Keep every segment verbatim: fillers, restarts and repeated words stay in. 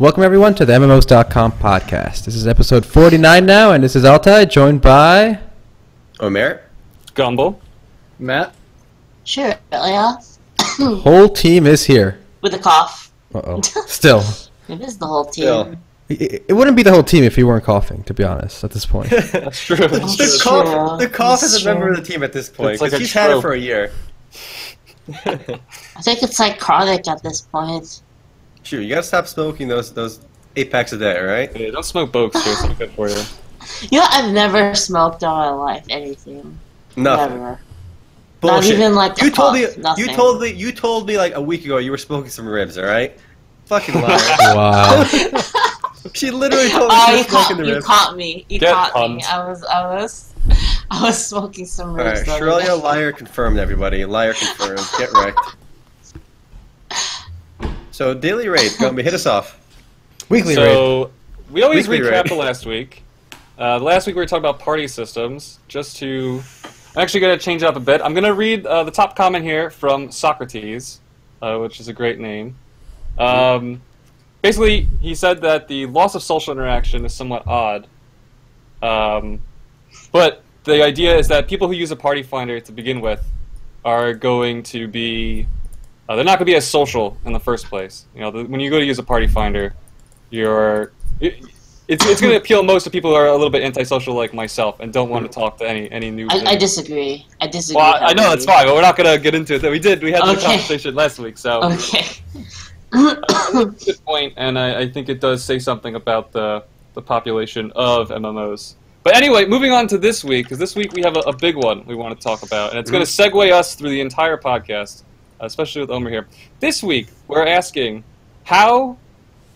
Welcome everyone to the M M Os dot com podcast. This is episode forty-nine now, and this is Altai, joined by Omer, Gumble, Matt. Sure, yeah. Whole team is here. With a cough. Uh oh. Still. It is the whole team. Still. It, it wouldn't be the whole team if you weren't coughing, to be honest, at this point. That's true. That's the, true. Cough, the cough That's is a true. member of the team at this point, because like he's had it for a year. I think it's like chronic at this point. Sure, you gotta stop smoking those those eight packs a day, right? Yeah, don't smoke bokes, too. It's not good for you. You know, I've never smoked in my life anything. Nothing. Never. Bullshit. Not even like you told me. Nothing. You told me. You told me like a week ago you were smoking some ribs. All right. Fucking liar. Wow. She literally told me oh, she was smoking the ribs. You caught me. You Get caught pumped. me. I was. I was. I was smoking some ribs. All right. Shrelia, liar confirmed. Everybody, liar confirmed. Get wrecked. So daily raid, Gumby, hit us off. Weekly raid. So we always Weekly recap raid. the last week. Uh, last week we were talking about party systems. Just to, I'm actually going to change it up a bit. I'm going to read uh, the top comment here from Socrates, uh, which is a great name. Um, basically, he said that the loss of social interaction is somewhat odd, um, but the idea is that people who use a party finder to begin with are going to be Uh, they're not going to be as social in the first place. You know, the, when you go to use a party finder, you're it, it's it's going to appeal most to people who are a little bit antisocial, like myself, and don't want to talk to any any new. I, I disagree. I disagree. Well, I, I know that's fine, but we're not going to get into it. We did. We had okay. the conversation last week, so okay. uh, good point, and I, I think it does say something about the the population of M M Os. But anyway, moving on to this week, because this week we have a, a big one we want to talk about, and it's going to segue us through the entire podcast. Especially with Omer here. This week, we're asking, how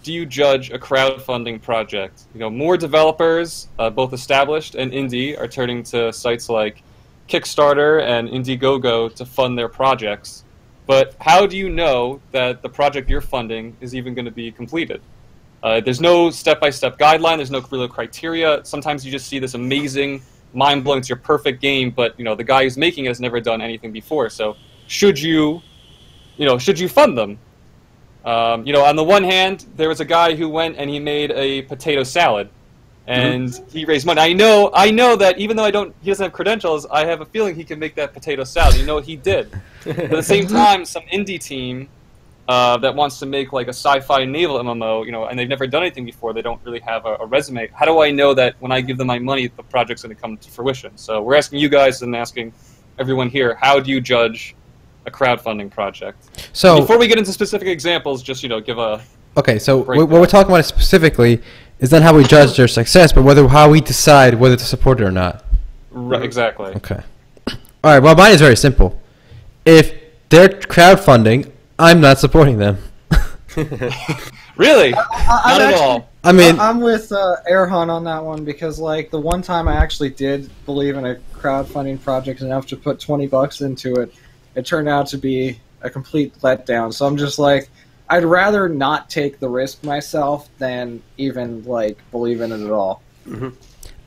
do you judge a crowdfunding project? You know, more developers, uh, both established and indie, are turning to sites like Kickstarter and Indiegogo to fund their projects. But how do you know that the project you're funding is even going to be completed? Uh, there's no step-by-step guideline. There's no real criteria. Sometimes you just see this amazing, mind-blowing, it's your perfect game, but you know the guy who's making it has never done anything before. So should you... You know, should you fund them? Um, you know, on the one hand, there was a guy who went and he made a potato salad, and mm-hmm. he raised money. I know, I know that even though I don't, he doesn't have credentials. I have a feeling he can make that potato salad. You know, he did. But at the same time, some indie team uh, that wants to make like a sci-fi naval M M O, you know, and they've never done anything before. They don't really have a, a resume. How do I know that when I give them my money, the project's going to come to fruition? So we're asking you guys and asking everyone here, how do you judge a crowdfunding project? So before we get into specific examples, just you know, give a okay. So what we're talking about specifically is not how we judge their success, but whether how we decide whether to support it or not. Right. Exactly. Okay. All right. Well, mine is very simple. If they're crowdfunding, I'm not supporting them. Really? I, I, not I'm at actually, all. I mean, I'm with uh, Erhan on that one because, like, the one time I actually did believe in a crowdfunding project enough to put twenty bucks into it, it turned out to be a complete letdown. So I'm just like, I'd rather not take the risk myself than even, like, believe in it at all. Mm-hmm.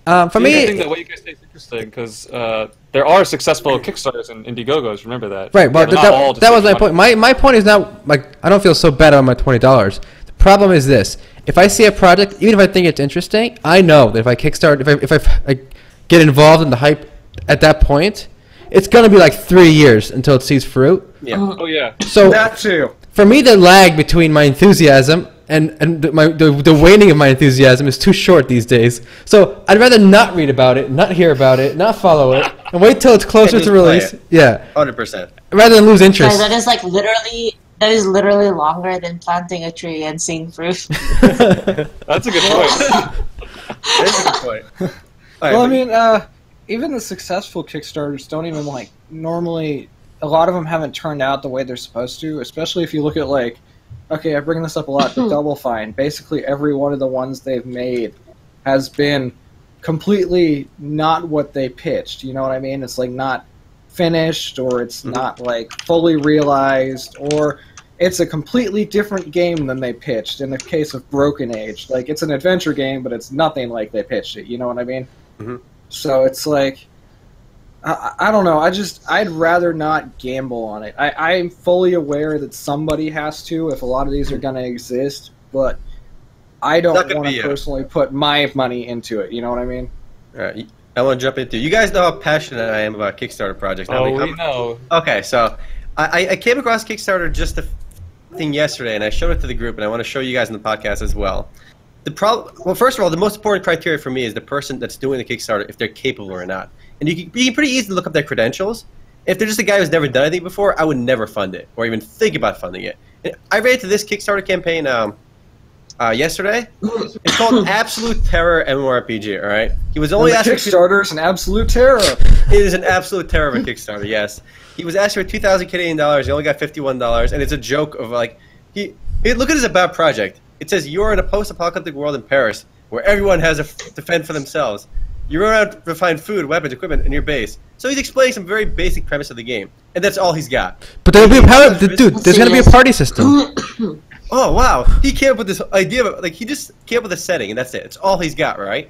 Um, for yeah, me... I think that what you guys say is interesting, because uh, there are successful Kickstarters and Indiegogos, remember that. Right, well, yeah, that, that was my money. point. My, my point is not, like, I don't feel so bad on my twenty dollars. The problem is this. If I see a project, even if I think it's interesting, I know that if I Kickstart, if I, if I like, get involved in the hype at that point, it's going to be like three years until it sees fruit. Yeah. Oh, yeah. So that too. For me, the lag between my enthusiasm and, and the, my, the, the waning of my enthusiasm is too short these days. So I'd rather not read about it, not hear about it, not follow it, and wait till it's closer to release. Yeah. one hundred percent. Rather than lose interest. That is like literally... That is literally longer than planting a tree and seeing fruit. That's a good point. That's a good point. All right, well, I mean... Uh, even the successful Kickstarters don't even, like, normally, a lot of them haven't turned out the way they're supposed to, especially if you look at, like, okay, I bring this up a lot, but Double Fine. Basically, every one of the ones they've made has been completely not what they pitched, you know what I mean? It's, like, not finished, or it's mm-hmm. not, like, fully realized, or it's a completely different game than they pitched. In the case of Broken Age, like, it's an adventure game, but it's nothing like they pitched it, you know what I mean? Mm-hmm. So it's like, I, I don't know. I just, I'd rather not gamble on it. I, I'm fully aware that somebody has to if a lot of these are going to exist, but I don't want to personally put my money into it. You know what I mean? All right. I want to jump into. You guys know how passionate I am about Kickstarter projects. Now oh, we know. Okay, so I, I came across Kickstarter just the thing yesterday, and I showed it to the group, and I want to show you guys in the podcast as well. The problem, well, first of all, the most important criteria for me is the person that's doing the Kickstarter, if they're capable or not. And you can, you can pretty easily look up their credentials. If they're just a guy who's never done anything before, I would never fund it or even think about funding it. And I ran into this Kickstarter campaign um, uh, yesterday. It's called Absolute Terror MMORPG, all right? He was only asking Kickstarter is an absolute terror. It is an absolute terror of a Kickstarter, yes. He was asked for two thousand Canadian dollars. He only got fifty-one dollars, and it's a joke of like, he, he look at his About project. It says, you're in a post-apocalyptic world in Paris where everyone has a f to fend for themselves. You run out to find food, weapons, equipment in your base. So he's explaining some very basic premise of the game, and that's all he's got. But there'll be a power, dude. There's gonna be a party system. Oh wow! He came up with this idea of like he just came up with a setting, and that's it. It's all he's got, right?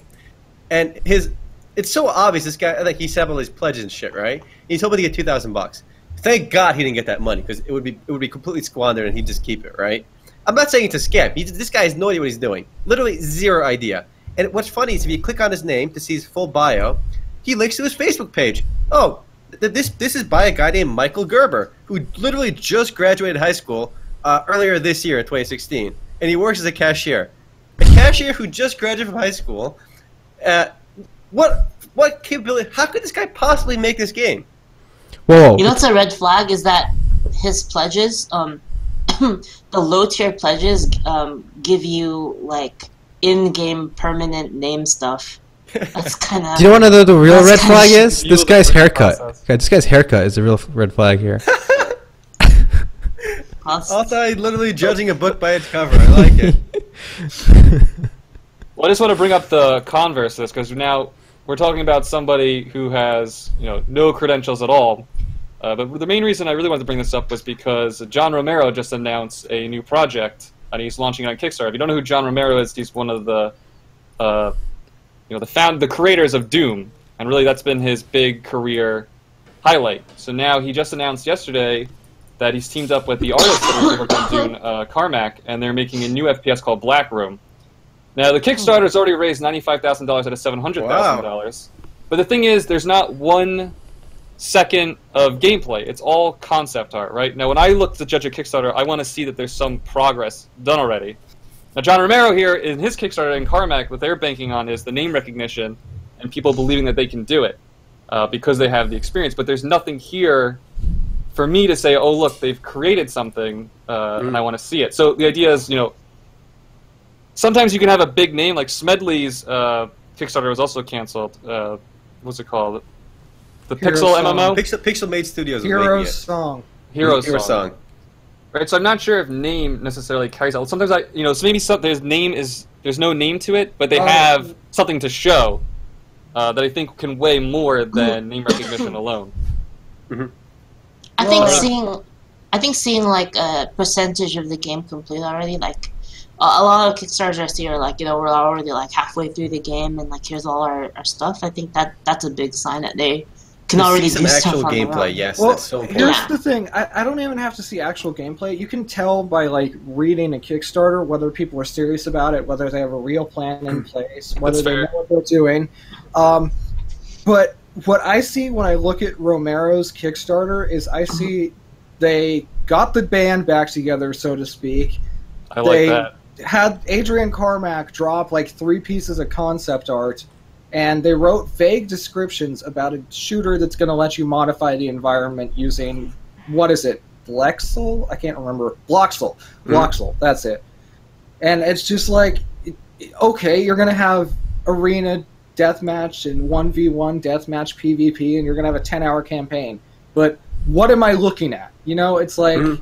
And his, it's so obvious. This guy, like he set up all these pledges and shit, right? And he's hoping to get two thousand bucks. Thank God he didn't get that money because it would be it would be completely squandered, and he'd just keep it, right? I'm not saying it's a scam. He, this guy has no idea what he's doing. Literally zero idea. And what's funny is if you click on his name to see his full bio, he links to his Facebook page. Oh, th this this is by a guy named Michael Gerber, who literally just graduated high school uh, earlier this year in twenty sixteen, and he works as a cashier. A cashier who just graduated from high school. Uh, what what capability? How could this guy possibly make this game? Whoa! You know what's a red flag is that his pledges, um, the low tier pledges, um, give you like. in-game permanent name stuff. That's kind of. Do you know what the, the real red flag is? This guy's haircut. Okay, this guy's haircut is a real red flag here. Also, literally judging a book by its cover. I like it. Well, I just want to bring up the converse of this because now we're talking about somebody who has you know no credentials at all. Uh, but the main reason I really wanted to bring this up was because John Romero just announced a new project. And he's launching it on Kickstarter. If you don't know who John Romero is, he's one of the, uh, you know, the found the creators of Doom, and really that's been his big career highlight. So now he just announced yesterday that he's teamed up with the artist that worked on Doom, uh, Carmack, and they're making a new F P S called Black Room. Now the Kickstarter's already raised ninety-five thousand dollars out of seven hundred thousand dollars. Wow. But the thing is, there's not one second of gameplay. It's all concept art, right? Now, when I look to judge a Kickstarter, I want to see that there's some progress done already. Now, John Romero here, in his Kickstarter and Carmack, what they're banking on is the name recognition and people believing that they can do it uh, because they have the experience. But there's nothing here for me to say, oh, look, they've created something uh, mm. and I want to see it. So the idea is, you know, sometimes you can have a big name, like Smedley's uh, Kickstarter was also canceled. Uh, what's it called? The Hero Pixel song. M M O? Pixel, Pixel Made Studios. Hero Song. Hero, Hero Song. Song. Right, so I'm not sure if name necessarily carries out. Sometimes I, you know, so maybe some, there's name is there's no name to it, but they um, have something to show uh, that I think can weigh more than name recognition alone. Mm-hmm. I think uh, seeing, I think seeing like a percentage of the game complete already, like a, a lot of Kickstarters I see are like, you know, we're already like halfway through the game and like here's all our, our stuff. I think that that's a big sign that they. Can already see some actual gameplay, yes, well, that's so important. Here's the thing, I, I don't even have to see actual gameplay. You can tell by, like, reading a Kickstarter whether people are serious about it, whether they have a real plan in place, whether they know what they're doing. Um, but what I see when I look at Romero's Kickstarter is I see they got the band back together, so to speak. I like they that. Had Adrian Carmack drop, like, three pieces of concept art, and they wrote vague descriptions about a shooter that's going to let you modify the environment using, what is it, Blexel? I can't remember. Bloxel. Bloxel, mm. that's it. And it's just like, okay, you're going to have arena deathmatch and one v one deathmatch PvP, and you're going to have a ten hour campaign. But what am I looking at? You know, it's like, mm.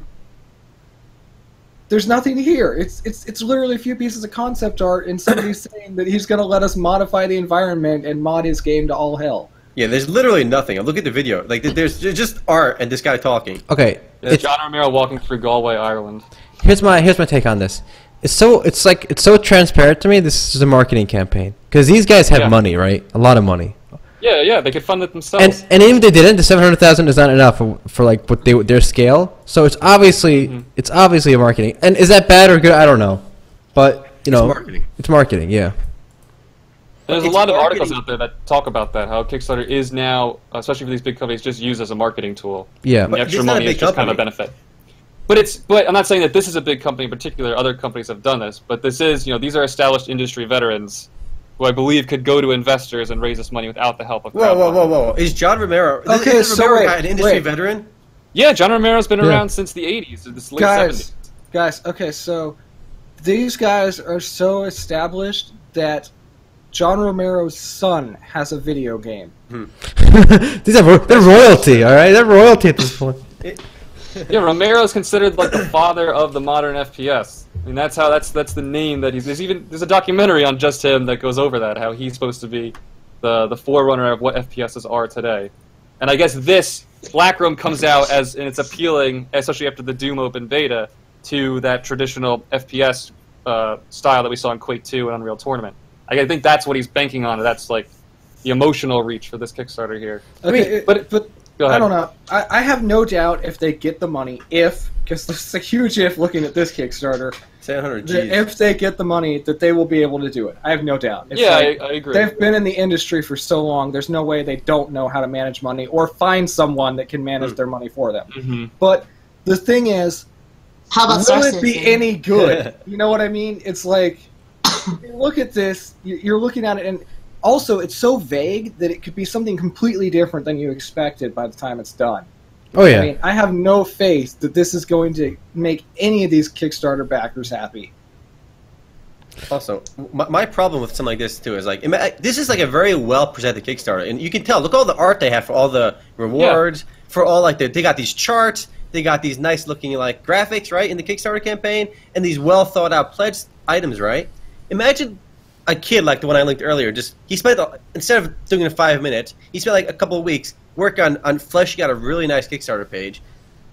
there's nothing here. It's it's it's literally a few pieces of concept art, and somebody's saying that he's going to let us modify the environment and mod his game to all hell. Yeah, there's literally nothing. Look at the video. Like, there's just art and this guy talking. Okay, it's John Romero walking through Galway, Ireland. Here's my here's my take on this. It's so it's like it's so transparent to me. This is a marketing campaign because these guys have yeah. money, right? A lot of money. Yeah, yeah, they could fund it themselves. And, and even if they didn't, the seven hundred thousand is not enough for, for like what they their scale. So it's obviously mm-hmm. it's obviously a marketing. And is that bad or good? I don't know, but you know, it's marketing. It's marketing, yeah. There's it's a lot marketing. of articles out there that talk about that, how Kickstarter is now, especially for these big companies, just used as a marketing tool. Yeah. And the extra money is just kind of a benefit. But it's, but I'm not saying that this is a big company in particular. Other companies have done this, but this is, you know, these are established industry veterans who I believe could go to investors and raise this money without the help of crowdfunding. Whoa, whoa, whoa, whoa. Is John Romero, okay, is Romero so wait, an industry wait. veteran? Yeah, John Romero's been yeah. around since the eighties, or the late guys, seventies. Guys, okay, so these guys are so established that John Romero's son has a video game. Hmm. These are, they're royalty, all right? They're royalty at this point. It, yeah, Romero's considered like the father of the modern F P S. I mean, that's how that's that's the name that he's. There's even there's a documentary on just him that goes over that, how he's supposed to be the the forerunner of what F P Ses are today. And I guess this Black Room comes out as, and it's appealing, especially after the Doom open beta, to that traditional F P S uh, style that we saw in Quake two and Unreal Tournament. I think that's what he's banking on. That's like the emotional reach for this Kickstarter here. Okay, I mean, but. It, but Go ahead. I don't know. I, I have no doubt if they get the money, if, because this is a huge if looking at this Kickstarter, if they get the money, that they will be able to do it. I have no doubt. It's yeah, like, I, I agree. They've been in the industry for so long, there's no way they don't know how to manage money or find someone that can manage mm. their money for them. Mm-hmm. But the thing is, how about will it be any good? Yeah. You know what I mean? It's like, you look at this, you're looking at it, and also, it's so vague that it could be something completely different than you expected by the time it's done. Oh, yeah. I mean, I have no faith that this is going to make any of these Kickstarter backers happy. Also, my, my problem with something like this, too, is like, this is like a very well-presented Kickstarter. And you can tell, look all the art they have for all the rewards, yeah. for all, like, the, they got these charts, they got these nice-looking, like, graphics, right, in the Kickstarter campaign, and these well-thought-out pledge items, right? Imagine a kid like the one I linked earlier, just he spent, instead of doing it in five minutes, he spent like a couple of weeks working on, on fleshing out a really nice Kickstarter page,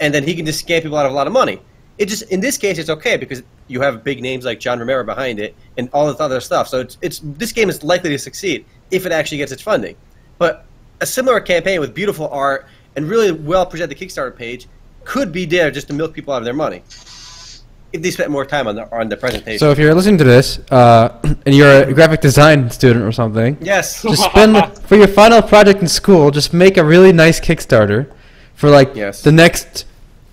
and then he can just scam people out of a lot of money. It just, in this case, it's okay because you have big names like John Romero behind it and all this other stuff. So it's, it's this game is likely to succeed if it actually gets its funding. But a similar campaign with beautiful art and really well presented Kickstarter page could be there just to milk people out of their money. If they spent more time on the on the presentation. So if you're listening to this, uh, and you're a graphic design student or something, yes, just spend for your final project in school. Just make a really nice Kickstarter for like yes. the next,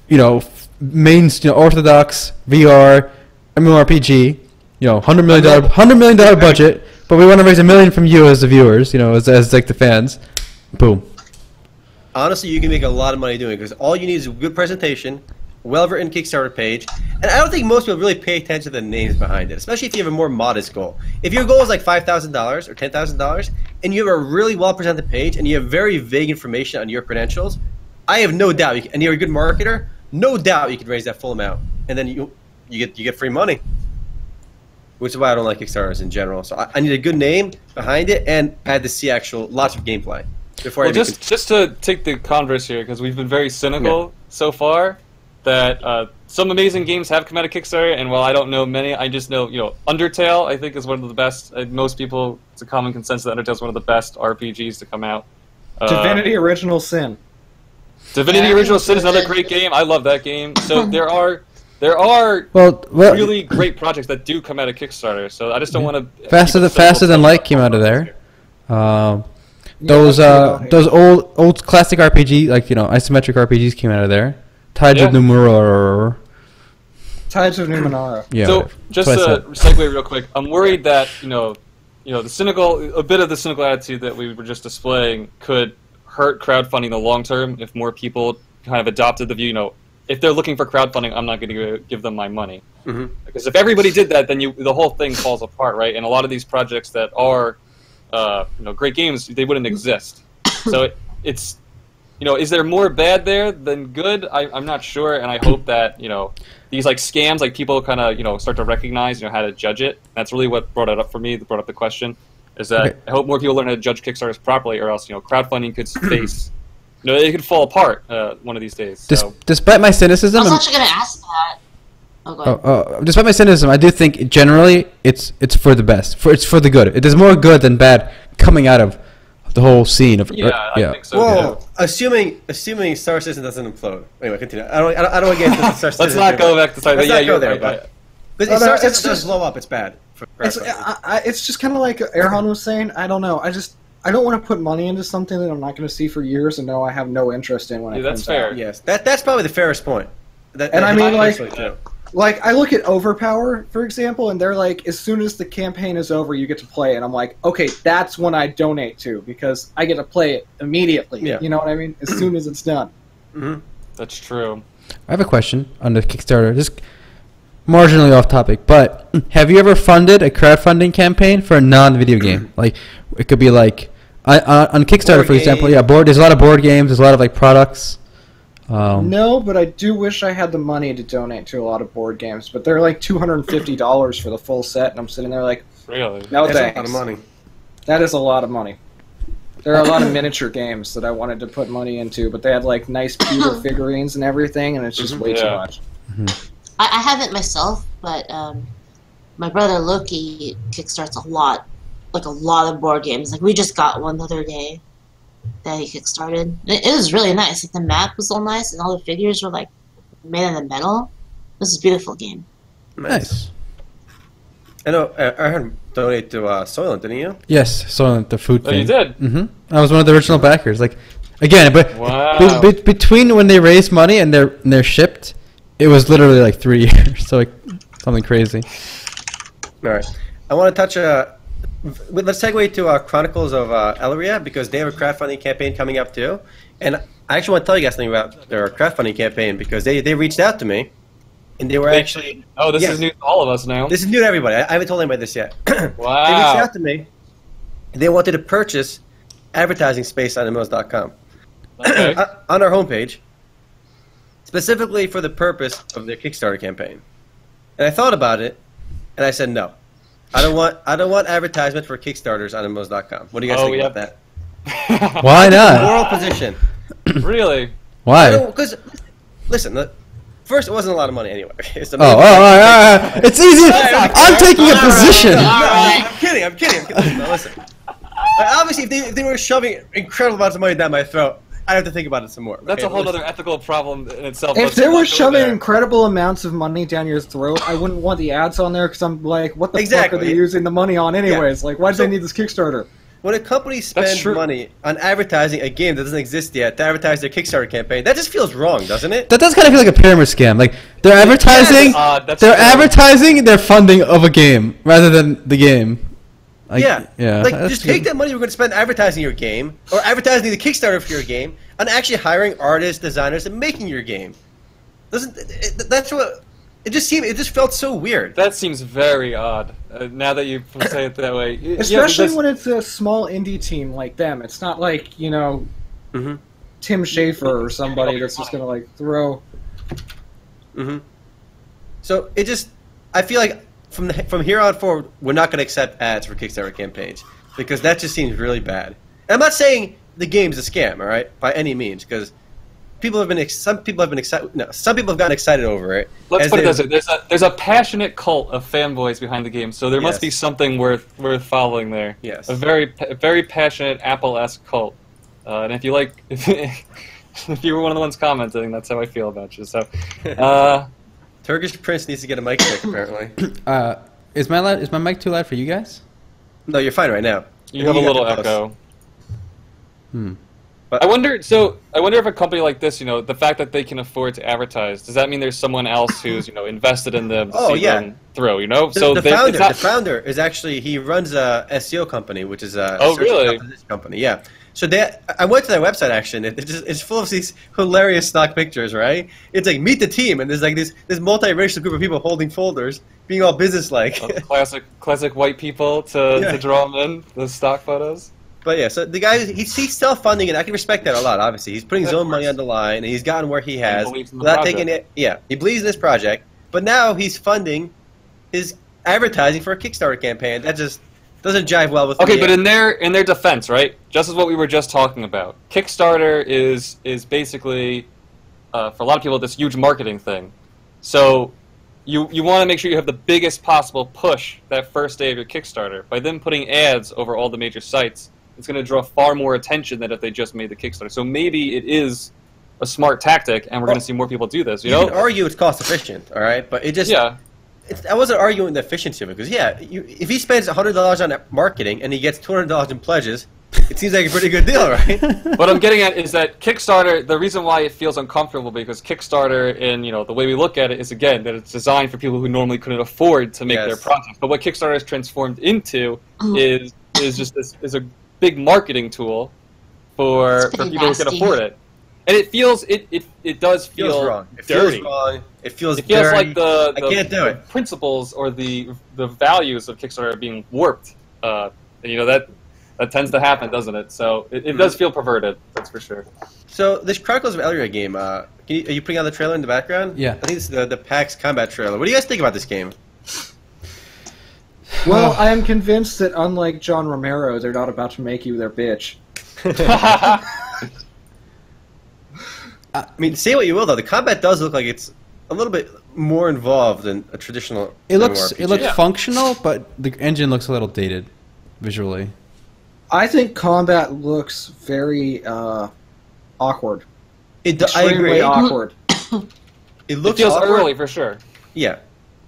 you know, main you know, orthodox V R MMORPG. You know, hundred million dollar hundred million dollar budget, but we want to raise a million from you as the viewers. You know, as as like the fans. Boom. Honestly, you can make a lot of money doing it because all you need is a good presentation. Well-written Kickstarter page, and I don't think most people really pay attention to the names behind it, especially if you have a more modest goal. If your goal is like five thousand dollars or ten thousand dollars, and you have a really well-presented page, and you have very vague information on your credentials, I have no doubt, you can, and you're a good marketer, no doubt you could raise that full amount, and then you you get you get free money, which is why I don't like Kickstarters in general. So I, I need a good name behind it, and I had to see actual lots of gameplay before. Well, I just just to take the converse here, because we've been very cynical yeah. so far. That uh, some amazing games have come out of Kickstarter, and while I don't know many, I just know, you know, Undertale, I think, is one of the best. Uh, most people, it's a common consensus that Undertale is one of the best R P Gs to come out. Uh, Divinity Original Sin. Divinity Original Sin is another great game. I love that game. So there are there are well, well, really great projects that do come out of Kickstarter, so I just don't want to... Faster than, faster than Light came out of there. Uh, those uh, those old old classic R P G, like, you know, isometric R P Gs came out of there. Tides yeah. of Numenor. Tides of Numenor. Yeah. So whatever. Just to segue real quick, I'm worried that you know, you know, the cynical, a bit of the cynical attitude that we were just displaying could hurt crowdfunding in the long term if more people kind of adopted the view. You know, if they're looking for crowdfunding, I'm not going to give them my money. Mm-hmm. Because if everybody did that, then you the whole thing falls apart, right? And a lot of these projects that are, uh, you know, great games, they wouldn't exist. So it, it's. You know, is there more bad there than good? I, I'm not sure, and I hope that, you know, these, like, scams, like, people kind of, you know, start to recognize, you know, how to judge it. That's really what brought it up for me, that brought up the question, is that okay. I hope more people learn how to judge Kickstarters properly, or else, you know, crowdfunding could face, you know, it could fall apart uh, one of these days. So. Des despite my cynicism... I was actually going to ask that. Oh, go ahead. Oh, oh, despite my cynicism, I do think, generally, it's it's for the best. For It's for the good. It is more good than bad coming out of... the whole scene of yeah, uh, yeah. I think so. Well, assuming assuming Star Citizen doesn't implode. Anyway, continue. I don't I don't, I don't want to get into Star Citizen. Let's not anymore. go back to Star Citizen. Let's yeah, not go there. Right, but, right. but oh, if no, Star Citizen does blow up, it's bad. For it's, I, I, it's just kind of like Erhan was saying. I don't know. I just I don't want to put money into something that I'm not going to see for years and know I have no interest in when Dude, it comes out. That's fair. Yes, that that's probably the fairest point. That, and that I mean, like, yeah. like I look at Overpower, for example, and they're like, as soon as the campaign is over, you get to play, and I'm like, okay, that's when I donate to because I get to play it immediately. Yeah. You know what I mean? As soon as it's done. Mm-hmm. That's true. I have a question on the Kickstarter. Just marginally off topic, but have you ever funded a crowdfunding campaign for a non-video game? Like, it could be like I, uh, on Kickstarter, board for example. Game. Yeah, board. There's a lot of board games. There's a lot of like products. Um, no, but I do wish I had the money to donate to a lot of board games. But they're like two hundred fifty dollars for the full set, and I'm sitting there like, really? No thanks. That's a lot of money. That is a lot of money. There are a lot of miniature games that I wanted to put money into, but they had like nice pewter figurines and everything, and it's just way yeah. too much. Mm-hmm. I, I haven't myself, but um, my brother Loki kickstarts a lot, like a lot of board games. Like we just got one the other day that he kickstarted. And it, it was really nice. Like the map was all nice, and all the figures were like made out of metal. It was a beautiful game. Nice. I know. I, I heard. Donate to uh, Soylent, didn't you? Yes, Soylent, the food oh, thing. Oh, you did? Mm-hmm. I was one of the original backers. Like, again, but wow. be- be- between when they raised money and they're, and they're shipped, it was literally like three years, so like something crazy. All right. I want to touch, uh, let's segue to uh, Chronicles of uh, Elyria, because they have a crowdfunding campaign coming up too. And I actually want to tell you guys something about their crowdfunding campaign, because they, they reached out to me. And they were they, actually... Oh, this yes. is new to all of us now. This is new to everybody. I, I haven't told anybody this yet. Wow. They reached out to me, and they wanted to purchase advertising space on M M O s dot com. Okay. On our homepage, specifically for the purpose of their Kickstarter campaign. And I thought about it, and I said no. I don't want I don't want advertisement for Kickstarters on M M O s dot com. What do you guys oh, think yeah. about that? Why not? Moral position. Really? Why? Because, listen... The, First, it wasn't a lot of money anyway. It's oh, oh, oh, oh, oh, it's easy. Right, I'm right, taking right, a position. Right, right. No, I'm kidding. I'm kidding. I'm kidding. No, listen. Obviously, if they, if they were shoving incredible amounts of money down my throat, I'd have to think about it some more. Okay? That's a whole other ethical problem in itself. If they were shoving there. incredible amounts of money down your throat, I wouldn't want the ads on there because I'm like, what the exactly. fuck are they using the money on anyways? Yeah. Like, why do so, they need this Kickstarter? When a company spends money on advertising a game that doesn't exist yet to advertise their Kickstarter campaign, that just feels wrong, doesn't it? That does kind of feel like a pyramid scam. Like they're advertising, uh, they're advertising their funding of a game rather than the game. Like, yeah, yeah. Like just good. Take that money we're going to spend advertising your game or advertising the Kickstarter for your game, and actually hiring artists, designers, and making your game. Doesn't it, that's what? It just seemed. It just felt so weird. That seems very odd. Uh, now that you say it that way, especially yeah, when it's a small indie team like them, it's not like you know mm-hmm. Tim Schafer or somebody that's just gonna like throw. Mm-hmm. So it just, I feel like from the, from here on forward, we're not gonna accept ads for Kickstarter campaigns because that just seems really bad. And I'm not saying the game's a scam, all right, by any means, because. People have been ex- some people have been excited. No, some people have gotten excited over it. Let's put it this way: there's a there's a passionate cult of fanboys behind the game, so there yes. must be something worth worth following there. Yes, a very a very passionate Apple-esque cult. Uh, and if you like, if, if you were one of the ones commenting, that's how I feel about you. So, uh, Turkish Prince needs to get a mic check apparently. Uh, is my loud, is my mic too loud for you guys? No, you're fine right now. You, you have, have a little echo. Hmm. But I wonder. So I wonder if a company like this, you know, the fact that they can afford to advertise, does that mean there's someone else who's, you know, invested in them? To oh see yeah. them through, you know. The, so the they, founder, not... the founder is actually he runs a S E O company, which is a oh really company, yeah. So they, I went to their website actually. It, it just, it's full of these hilarious stock pictures, right? It's like meet the team, and there's like this this multiracial group of people holding folders, being all businesslike. Oh, classic, classic white people to yeah. to draw them in the stock photos. But yeah, so the guy, he's, he's self-funding, and I can respect that a lot, obviously. He's putting his own money on the line, and he's gotten where he has. He believes in the without project. Taking it, yeah, he believes in this project, but now he's funding his advertising for a Kickstarter campaign. That just doesn't jive well with okay, me. But in their, in their defense, right, just as what we were just talking about, Kickstarter is, is basically, uh, for a lot of people, this huge marketing thing. So you, you want to make sure you have the biggest possible push that first day of your Kickstarter. By then putting ads over all the major sites, it's going to draw far more attention than if they just made the Kickstarter. So maybe it is a smart tactic, and we're well, going to see more people do this. You, you know, can argue it's cost efficient, all right? But it just yeah. it's, I wasn't arguing the efficiency of it, because yeah, you, if he spends one hundred dollars on marketing and he gets two hundred dollars in pledges, it seems like a pretty good deal, right? What I'm getting at is that Kickstarter, the reason why it feels uncomfortable, because Kickstarter, in you know the way we look at it, is again that it's designed for people who normally couldn't afford to make yes. their projects. But what Kickstarter has transformed into is is just this is a big marketing tool for for people nasty. who can afford it. And it feels it it, it does feel it feels wrong. It dirty. Feels wrong. It feels it feels dirty. like the, the, I can't do the it. principles or the the values of Kickstarter are being warped. Uh, and you know that. That tends to happen, doesn't it? So it, it does feel perverted, that's for sure. So this Chronicles of Elyria game, uh, can you, are you putting on the trailer in the background? Yeah. I think it's the, the PAX Combat trailer. What do you guys think about this game? Well, I am convinced that unlike John Romero, they're not about to make you their bitch. I mean, say what you will, though. The combat does look like it's a little bit more involved than a traditional It looks, it looks yeah. functional, but the engine looks a little dated visually. I think combat looks very uh, awkward. It does. I agree. Awkward. It looks it feels awkward. early for sure. Yeah,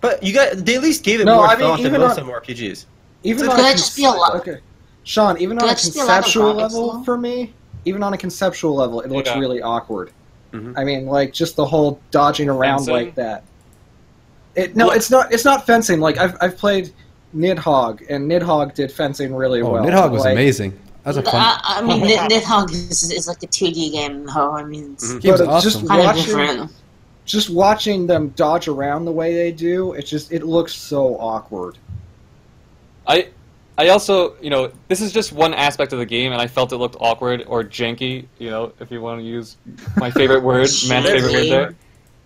but you got they at least gave it no, more I mean, thought than most of more R P Gs. Even so on a just feel okay, Sean. Even on a conceptual level, though? for me, even on a conceptual level, it looks yeah. really awkward. Mm-hmm. I mean, like just the whole dodging around fencing. like that. It no, what? it's not. It's not fencing. Like I've I've played Nidhogg, and Nidhogg did fencing really oh, well. Nidhogg was like, amazing. That was a fun. I, I mean, Nidhogg is, is like a two D game, though. I mean, it's mm-hmm. but awesome. just watching, just watching them dodge around the way they do, it just it looks so awkward. I, I also, you know, this is just one aspect of the game, and I felt it looked awkward or janky. You know, if you want to use my favorite word, man's favorite word there.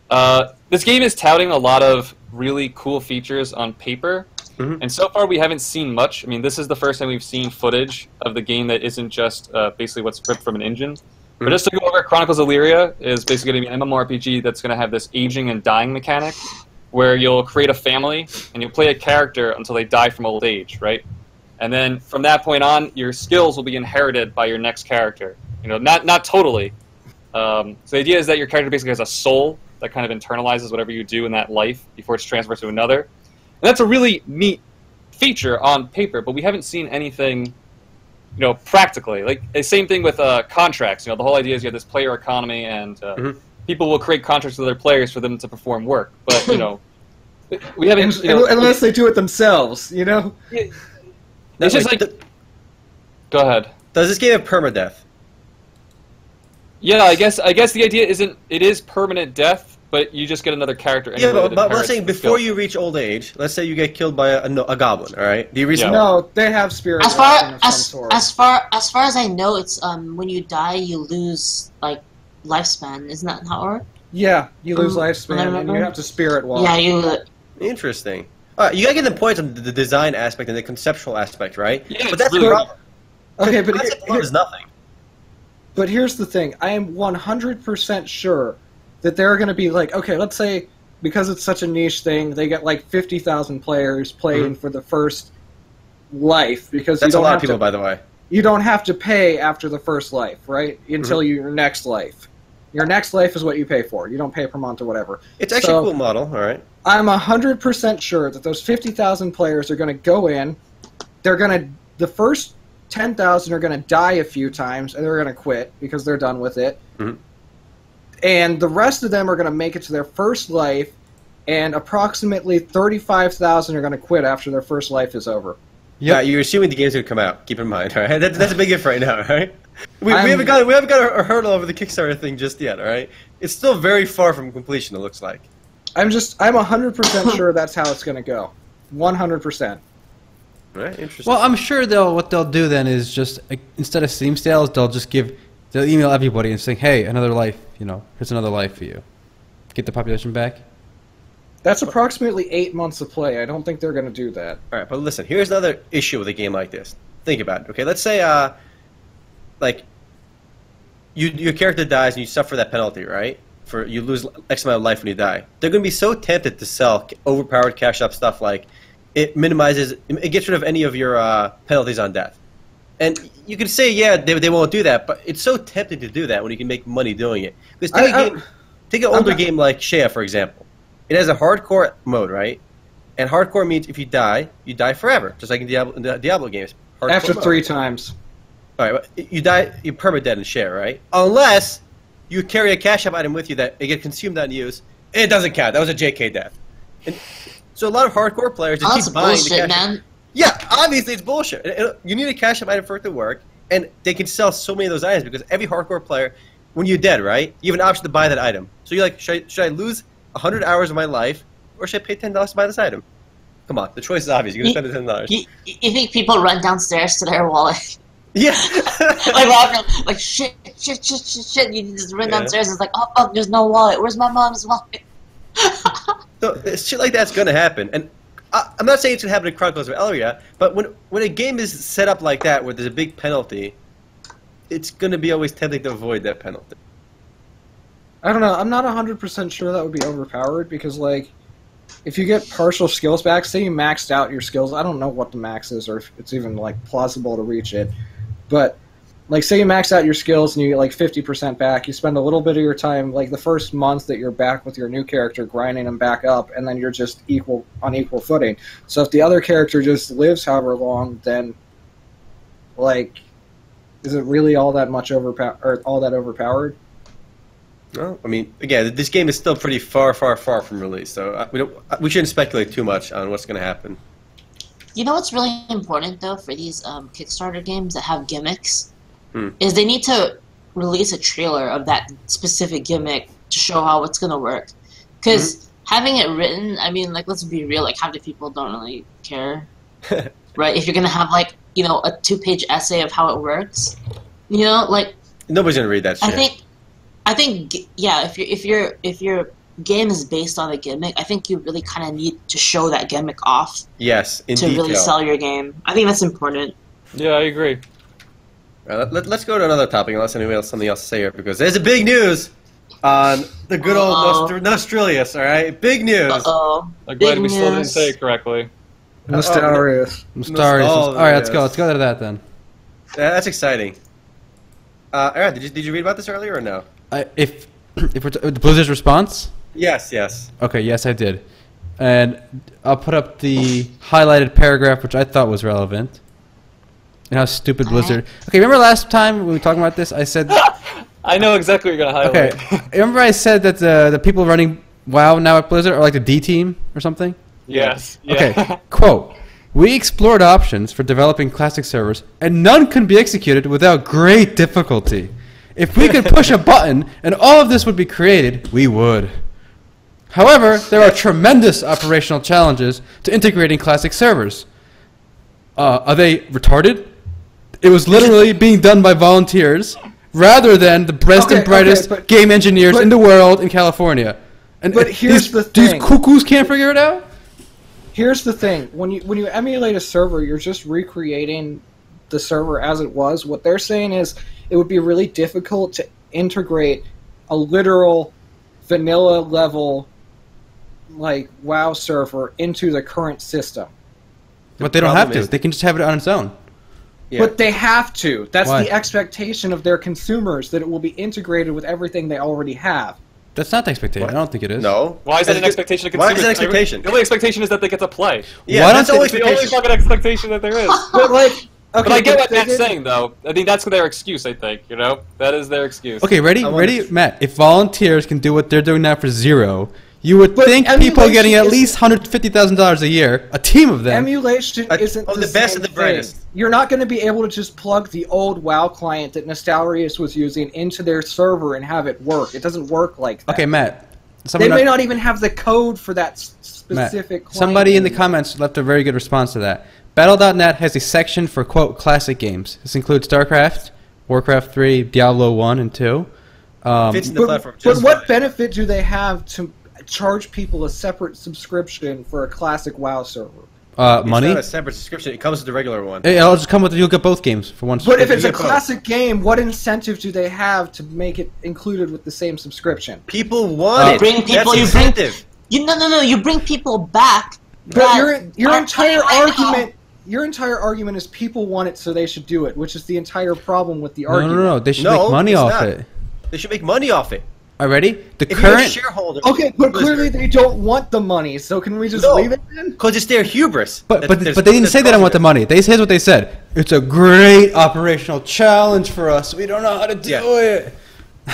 Uh, this game is touting a lot of really cool features on paper. Mm-hmm. And so far, we haven't seen much. I mean, this is the first time we've seen footage of the game that isn't just uh, basically what's ripped from an engine. Mm-hmm. But just to go over, Chronicles of Elyria is basically going to be an MMORPG that's going to have this aging and dying mechanic, where you'll create a family, and you'll play a character until they die from old age, right? And then from that point on, your skills will be inherited by your next character. You know, not, not totally. Um, so the idea is that your character basically has a soul that kind of internalizes whatever you do in that life before it's transferred to another. And that's a really neat feature on paper, but we haven't seen anything, you know, practically. Like the same thing with uh, contracts. You know, the whole idea is you have this player economy, and uh, mm-hmm. people will create contracts with their players for them to perform work. But you know, we haven't you know, unless they do it themselves. You know, it's no, just like. like Go ahead. Does this game have permadeath? Yeah, I guess. I guess the idea isn't. It is permanent death. But you just get another character. Anyway, yeah, but, but let's say before you reach old age, let's say you get killed by a, a, a goblin. All right, do you reach? Yeah. No, they have spirit. As far of as some sort. as far as far as I know, it's um when you die, you lose like lifespan. Isn't that how it works? Yeah, you lose um, lifespan, and you have to spirit walk. Yeah, you. Interesting. All right, you gotta get the points on the design aspect and the conceptual aspect, right? Yeah, but that's really the problem. Okay, but here, here, is nothing. But here's the thing: I am one hundred percent sure that they're going to be like, okay, let's say, because it's such a niche thing, they get like fifty thousand players playing mm-hmm. for the first life. Because That's you don't a lot have of people, to, by the way. You don't have to pay after the first life, right? Until mm-hmm. your next life. Your next life is what you pay for. You don't pay per month or whatever. It's actually so, a cool model, all right. I'm one hundred percent sure that those fifty thousand players are going to go in, they're going to, the first ten thousand are going to die a few times, and they're going to quit because they're done with it. Mm-hmm. And the rest of them are going to make it to their first life, and approximately thirty-five thousand are going to quit after their first life is over. Yeah, you're assuming the game's going to come out. Keep in mind, all right? That, that's a big if right now, all right? We, we haven't got, we haven't got a, a hurdle over the Kickstarter thing just yet, all right? It's still very far from completion, it looks like. I'm just, I'm one hundred percent sure that's how it's going to go. one hundred percent. All right, interesting. Well, I'm sure they'll, what they'll do then is just, uh, instead of Steam sales, they'll just give... They'll email everybody and say, hey, another life, you know, here's another life for you. Get the population back. That's approximately eight months of play. I don't think they're going to do that. All right, but listen, here's another issue with a game like this. Think about it, okay? Let's say, uh, like, you, your character dies and you suffer that penalty, right? For you lose X amount of life when you die. They're going to be so tempted to sell overpowered cash-up stuff like it minimizes, it gets rid of any of your uh, penalties on death. And you can say, yeah, they, they won't do that, but it's so tempting to do that when you can make money doing it. Because take, I, a game, take an older not... game like Shea, for example. It has a hardcore mode, right? And hardcore means if you die, you die forever, just like in Diablo, in the Diablo games. Hardcore After mode. three times. All right, but you die, you permadead and share, right? Unless you carry a cash-up item with you that it gets consumed on use, it doesn't count. That was a J K death. And so a lot of hardcore players just keep buying bullshit, the cash man. Yeah, obviously it's bullshit. It, it, you need a cash-up item for it to work, and they can sell so many of those items because every hardcore player, when you're dead, right, you have an option to buy that item. So you're like, should I, should I lose one hundred hours of my life, or should I pay ten dollars to buy this item? Come on, the choice is obvious. You're going to spend the ten dollars. You, you think people run downstairs to their wallet? Yeah. like, laughing, like, shit, shit, shit, shit, shit. You just run yeah. downstairs and it's like, oh, fuck, there's no wallet. Where's my mom's wallet? So shit like that's going to happen. And I, I'm not saying it's going to happen in Chronicles of Elyria, but when, when a game is set up like that where there's a big penalty, it's going to be always tempting to avoid that penalty. I don't know. I'm not one hundred percent sure that would be overpowered because, like, if you get partial skills back, say you maxed out your skills. I don't know what the max is or if it's even, like, plausible to reach it. But, like, say you max out your skills and you get, like, fifty percent back. You spend a little bit of your time, like, the first month that you're back with your new character, grinding them back up, and then you're just equal on equal footing. So if the other character just lives however long, then, like, is it really all that much overpower or all that overpowered? Well, I mean, again, this game is still pretty far, far, far from release, so we, don't, we shouldn't speculate too much on what's going to happen. You know what's really important, though, for these um, Kickstarter games that have gimmicks? Hmm. Is they need to release a trailer of that specific gimmick to show how it's going to work. Because mm-hmm. having it written, I mean, like, let's be real, like, half the people don't really care, right? If you're going to have, like, you know, a two-page essay of how it works, you know, like... Nobody's going to read that shit. I think, I think yeah, if, you're, if, you're, if you're... game is based on a gimmick, I think you really kind of need to show that gimmick off. Yes, in To detail. Really sell your game. I think that's important. Yeah, I agree. Uh, let, let's go to another topic, unless anybody else something else to say here, because there's a big news on the good uh-oh. old Nostalrius, all right? Big news. Uh-oh. I'm glad big we still news. didn't say it correctly. Nostalrius. Uh-oh. Nostalrius. All right, let's go. Let's go to that, then. Yeah, that's exciting. Uh, all right, did you, did you read about this earlier or no? I, if, if we're t Blizzard's response? Yes, yes. Okay, yes, I did. And I'll put up the highlighted paragraph, which I thought was relevant. And how stupid Blizzard... Okay, remember last time when we were talking about this, I said... I know exactly what you're going to highlight. Okay, remember I said that the, the people running WoW now at Blizzard are like the D-team or something? Yes. Yeah. Okay, quote, "We explored options for developing classic servers, and none can be executed without great difficulty. If we could push a button and all of this would be created, we would. However, there are tremendous operational challenges to integrating classic servers." Uh, are they retarded? It was literally being done by volunteers rather than the best okay, and brightest okay, but, game engineers but, in the world in California. And but here's these, the thing. These cuckoos can't figure it out? Here's the thing. When you, when you emulate a server, you're just recreating the server as it was. What they're saying is it would be really difficult to integrate a literal vanilla level... like WoW server into the current system. But they don't have to. They can just have it on its own. Yeah. But they have to. That's Why? the expectation of their consumers, that it will be integrated with everything they already have. That's not the expectation. What? I don't think it is. No. Why is that an expectation of consumers? Why is that an expectation? The only expectation is that they get to play. Yeah, Why that's always the only fucking expectation that there is. But like... Okay, but I get but what Matt's saying, though. I mean, that's their excuse, I think, you know? That is their excuse. Okay, ready? Ready? Matt, if volunteers can do what they're doing now for zero... You would but think people getting at least one hundred fifty thousand dollars a year, a team of them. Emulation isn't oh, the, the best of the brightest. You're not going to be able to just plug the old WoW client that Nostalrius was using into their server and have it work. It doesn't work like that. Okay, Matt. They may not even have the code for that specific Matt, client. Somebody in the comments left a very good response to that. Battle dot net has a section for, quote, classic games. This includes StarCraft, Warcraft three, Diablo one and two. Um, Fits in the platform just but what right. benefit do they have to... charge people a separate subscription for a classic WoW server? Uh, money? It's not a separate subscription. It comes with the regular one. Hey, I'll just come with it. You'll get both games for one subscription. But if it's a classic game, what incentive do they have to make it included with the same subscription? People want uh, it. Bring people, That's you bring, you, no, no, no. You bring people back. But your, your entire argument... Your entire argument is people want it, so they should do it, which is the entire problem with the no, argument. No, no, no. They should no, make money off not. it. They should make money off it. Already, the if current shareholder. Okay, but clearly they don't want the money. So can we just no. leave it then? Because it's their hubris. But but, but they didn't say they don't want the money. They here's what they said. It's a great operational challenge for us. We don't know how to do yeah. it.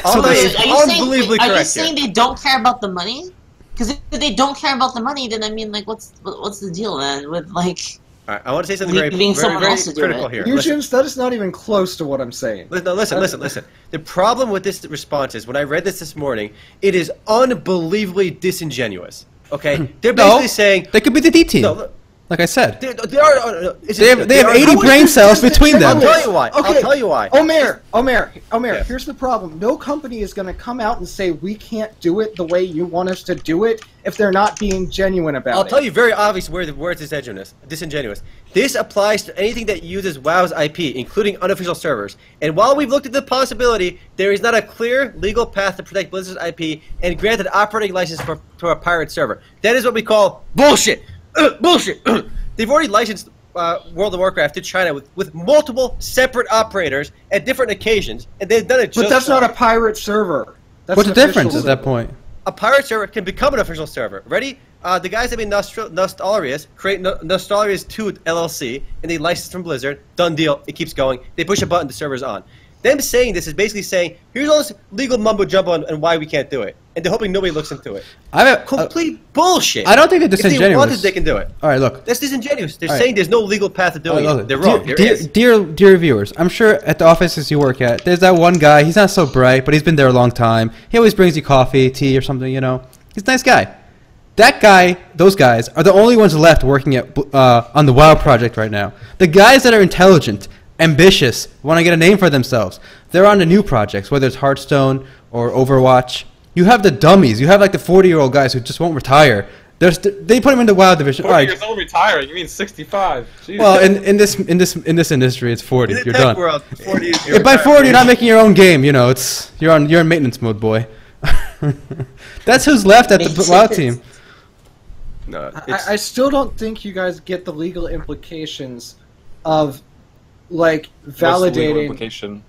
So are you unbelievably saying, are you saying they don't care about the money? Because if they don't care about the money, then I mean, like, what's what's the deal then with like? All right, I want to say something very, very, very critical here. Eugene, that is not even close to what I'm saying. No, listen, listen, listen. The problem with this response is, when I read this this morning, it is unbelievably disingenuous. Okay? They're basically no, saying... they could be the D team. No, like I said. They, they, are, uh, they, they have, they have eighty brain cells between them. I'll tell you why. Okay. I'll tell you why. Omer, Omer, Omer, yeah. here's the problem. No company is going to come out and say, we can't do it the way you want us to do it, if they're not being genuine about it. I'll tell you very obvious where the word disingenuous. disingenuous. This applies to anything that uses WoW's I P, including unofficial servers. And while we've looked at the possibility, there is not a clear legal path to protect Blizzard's I P and grant an operating license for, for a pirate server. That is what we call bullshit. Uh, bullshit. They've already licensed uh, World of Warcraft to China with, with multiple separate operators at different occasions, and they've done it just But that's not a pirate server. That's What's the difference at that point? A pirate server can become an official server. Ready? Uh, the guys that made Nostalrius create Nostalrius two L L C, and they license from Blizzard. Done deal. It keeps going. They push a button, the server's on. Them saying this is basically saying, here's all this legal mumbo-jumbo and, and why we can't do it. And they're hoping nobody looks into it. I mean, complete uh, bullshit. I don't think they're disingenuous. If they want it, they can do it. All right, look. That's disingenuous. They're all saying right. there's no legal path to doing it. They're wrong. Dear, dear, dear, dear viewers, I'm sure at the offices you work at, there's that one guy. He's not so bright, but he's been there a long time. He always brings you coffee, tea, or something, you know. He's a nice guy. That guy, those guys, are the only ones left working at uh, on the WoW project right now. The guys that are intelligent, ambitious, want to get a name for themselves, they're on the new projects, whether it's Hearthstone or Overwatch. You have the dummies. You have like the forty-year-old guys who just won't retire. There's they put them in the WoW division. forty right. years old retiring. You mean sixty-five? Jeez. Well, in, in this in this in this industry, it's forty. In you're done. World, forty is your by forty, you're not making your own game. You know, it's you're on you're in maintenance mode, boy. That's who's left at the WoW team. No, it's I, I still don't think you guys get the legal implications of like validating. The legal implication?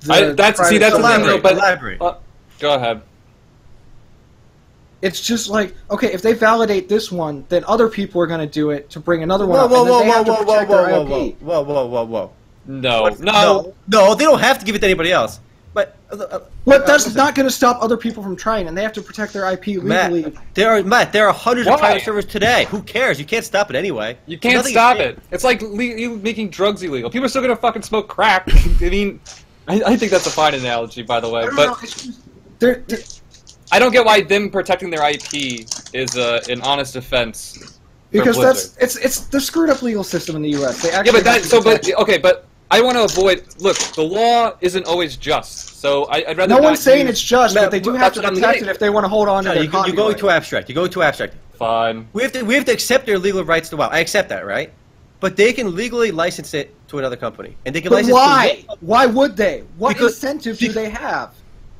The I, that's see, that's elaborate. But elaborate. Uh, go ahead. It's just like, okay, if they validate this one, then other people are going to do it to bring another one up, and then they have to protect their I P. Whoa, whoa, whoa, whoa. No. No. No, they don't have to give it to anybody else. But uh, but that's not going to stop other people from trying, and they have to protect their I P legally. Matt, there are Matt, there are hundreds Why? of pirate servers today. Who cares? You can't stop it anyway. You can't Nothing stop it. It's like you making drugs illegal. People are still going to fucking smoke crack. I mean, I, I think that's a fine analogy, by the way. But they're. I don't get why them protecting their I P is uh, an honest offense. Because that's it's it's the screwed up legal system in the U S. They actually yeah, but that so but okay, but I want to avoid. Look, the law isn't always just. So I, I'd rather. No one's saying it's just, but they do have to protect it if they want to hold on to their copyright. You're going too abstract. You're going too abstract. Fine. We have to we have to accept their legal rights to WoW. I accept that, right? But they can legally license it to another company, and they can license it to why? Why would they? What incentive do they have?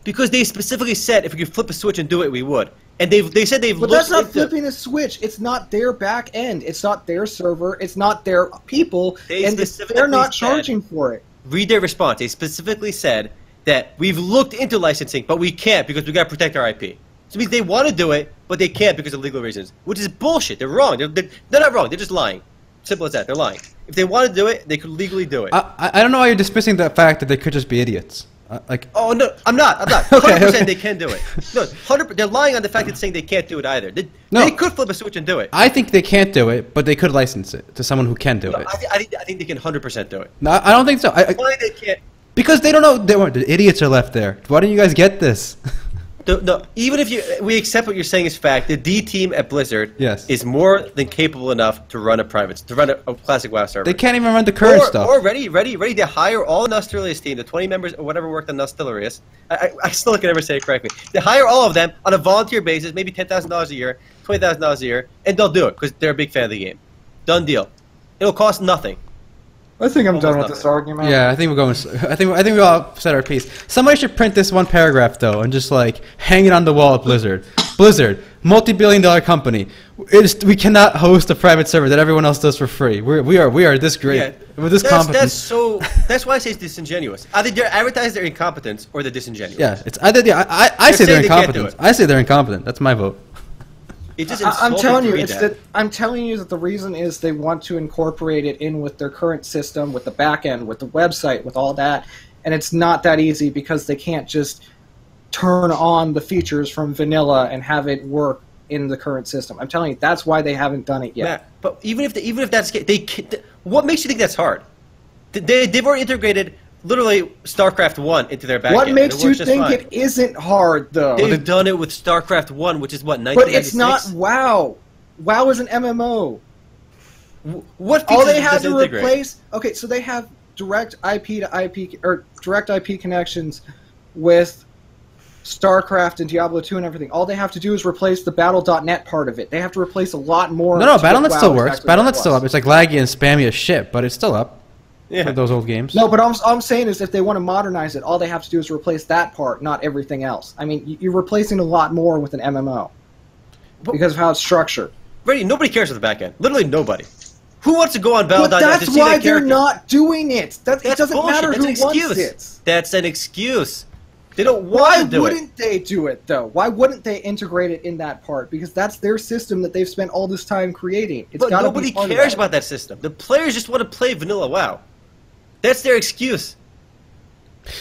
Because they specifically said if we could flip a switch and do it, we would. And they've, they said they've looked But that's not flipping a switch. It's not their back end. It's not their server. It's not their people. They and they're not charging said, for it. Read their response. They specifically said that we've looked into licensing, but we can't because we've got to protect our I P. So it means they want to do it, but they can't because of legal reasons, which is bullshit. They're wrong. They're, they're, they're not wrong. They're just lying. Simple as that. They're lying. If they want to do it, they could legally do it. I, I don't know why you're dismissing the fact that they could just be idiots. Uh, like oh no, I'm not. I'm not. Hundred okay, okay. percent, they can do it. No, hundred. They're lying on the fact that saying they can't do it either. They, no. they could flip a switch and do it. I think they can't do it, but they could license it to someone who can do no, it. I, I, I think they can hundred percent do it. No, I don't think so. I, Why they can't? Because they don't know. They weren't. The idiots are left there. Why don't you guys get this? No, no, even if you, we accept what you're saying is fact, the D team at Blizzard yes. is more than capable enough to run a private, to run a, a classic WoW server. They can't even run the current or, stuff. Or ready, ready, ready to hire all Nostalrius team, the twenty members or whatever worked on Nostalrius. I, I, I still can never say it correctly. They hire all of them on a volunteer basis, maybe ten thousand dollars a year, twenty thousand dollars a year, and they'll do it because they're a big fan of the game. Done deal. It'll cost nothing. I think I'm Almost done with nothing. this argument. Yeah, I think we're going. I think I think we all said our piece. Somebody should print this one paragraph though, and just like hang it on the wall at Blizzard. Blizzard, multi-billion dollar company. It's, we cannot host a private server that everyone else does for free. We're, we are we are this great. Yeah. With this that's, competence. That's, so, that's why I say it's disingenuous. Either they advertise their incompetence or they're disingenuous. Yeah, it's either the, I, I, I say they're they incompetent. I say they're incompetent. That's my vote. It just I, I'm telling you, it's that. that I'm telling you that the reason is they want to incorporate it in with their current system, with the back end, with the website, with all that, and it's not that easy because they can't just turn on the features from vanilla and have it work in the current system. I'm telling you, that's why they haven't done it yet. Matt, but even if the, even if that's they, they, what makes you think that's hard? They they've already integrated literally StarCraft one into their backend. What makes you think fine. it isn't hard, though? They've done it with StarCraft one, which is what, nineteen ninety-six? But it's not WoW. WoW is an M M O. What All they have to integrate? replace... Okay, so they have direct I P to I P... or direct I P connections with StarCraft and Diablo two and everything. All they have to do is replace the Battle dot net part of it. They have to replace a lot more... No, no, Battle dot net WoW still works. Battle dot net's still up. It's like laggy and spammy as shit, but it's still up. Yeah. Those old games. No, but all I'm, all I'm saying is if they want to modernize it, all they have to do is replace that part, not everything else. I mean, you're replacing a lot more with an M M O because of how it's structured. Really, nobody cares about the back end. Literally nobody. Who wants to go on Battle dot net? But that's to see why they're not doing it. That, that's it doesn't bullshit. matter that's who wants it. That's an excuse. They don't want why to do it. Why wouldn't they do it, though? Why wouldn't they integrate it in that part? Because that's their system that they've spent all this time creating. It's but nobody be cares that. about that system. The players just want to play vanilla WoW. That's their excuse.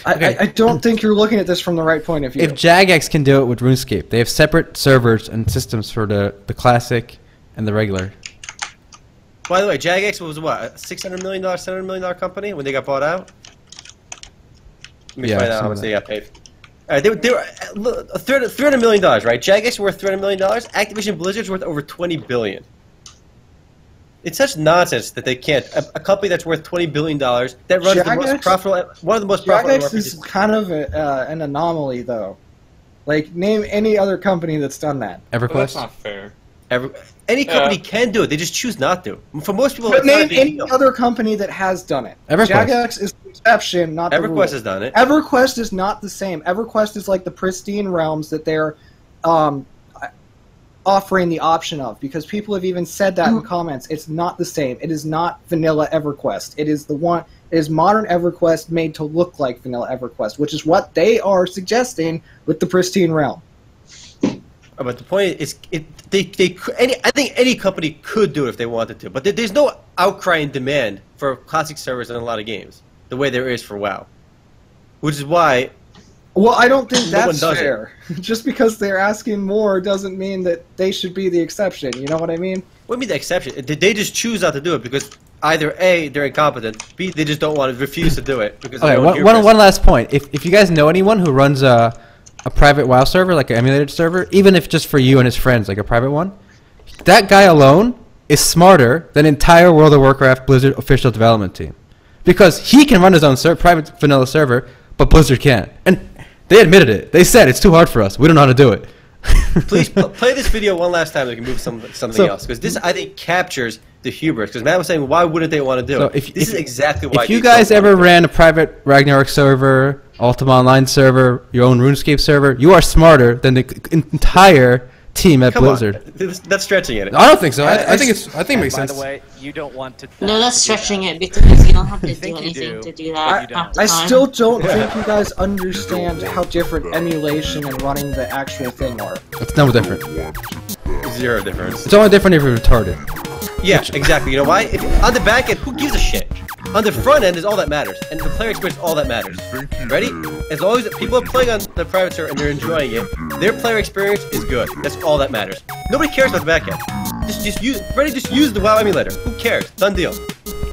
I, okay. I, I don't think you're looking at this from the right point of view. If Jagex can do it with RuneScape, they have separate servers and systems for the, the classic and the regular. By the way, Jagex was what, a six hundred million dollar, seven hundred million dollar company when they got bought out? Let me yeah, find out how much they got paid. All right, they, they were three hundred million dollars, right? Jagex worth three hundred million dollars. Activision Blizzard's worth over twenty billion dollars. It's such nonsense that they can't. A, a company that's worth twenty billion dollars that runs Jagex, the most profitable, one of the most profitable. Jagex is kind of a, uh, an anomaly, though. Like, name any other company that's done that. Everquest. Well, that's not fair. Every, any company yeah. can do it. They just choose not to. For most people, but name any deal. other company that has done it. EverQuest. Jagex is the exception, not the rule. EverQuest has done it. EverQuest is not the same. EverQuest is like the pristine realms that they're. Um, offering the option of, because people have even said that in comments. It's not the same. It is not vanilla EverQuest. It is the one, it is modern EverQuest made to look like vanilla EverQuest, which is what they are suggesting with the pristine realm. Oh, but the point is, it, they, they, any, I think any company could do it if they wanted to, but there's no outcry and demand for classic servers in a lot of games, the way there is for WoW. Which is why... Well, I don't think that's fair. Just because they're asking more doesn't mean that they should be the exception. You know what I mean? What do you mean the exception? Did they just choose not to do it because either A, they're incompetent, B, they just don't want to refuse to do it? Because okay, one, one, one last point. If, if you guys know anyone who runs a, a private WoW server, like an emulated server, even if just for you and his friends, like a private one, that guy alone is smarter than entire World of Warcraft Blizzard official development team. Because he can run his own ser private vanilla server, but Blizzard can't. And they admitted it. They said it's too hard for us. We don't know how to do it. Please pl play this video one last time. So we can move some, something so, else because this I think captures the hubris. Because Matt was saying, why wouldn't they want to do so it? If, this if, is exactly why. If you guys ever ran a private Ragnarok server, Ultima Online server, your own RuneScape server, you are smarter than the entire team at Come Blizzard. On. That's stretching it. I don't think so. I, I think it's. I think it makes by sense. By the way, you don't want to. No, that's stretching that. it because you don't have to do anything do, to do that. I, I still don't yeah. think you guys understand how different emulation and running the actual thing are. It's no different. Zero difference. It's only different if you're retarded. Yeah, Which, exactly. You know why? If, on the back end, who gives a shit? On the front end is all that matters, and the player experience is all that matters. Ready? As long as people are playing on the private server and they're enjoying it, their player experience is good. That's all that matters. Nobody cares about the back end. Just, just use. Ready? Just use the WoW emulator. Who cares? Done deal.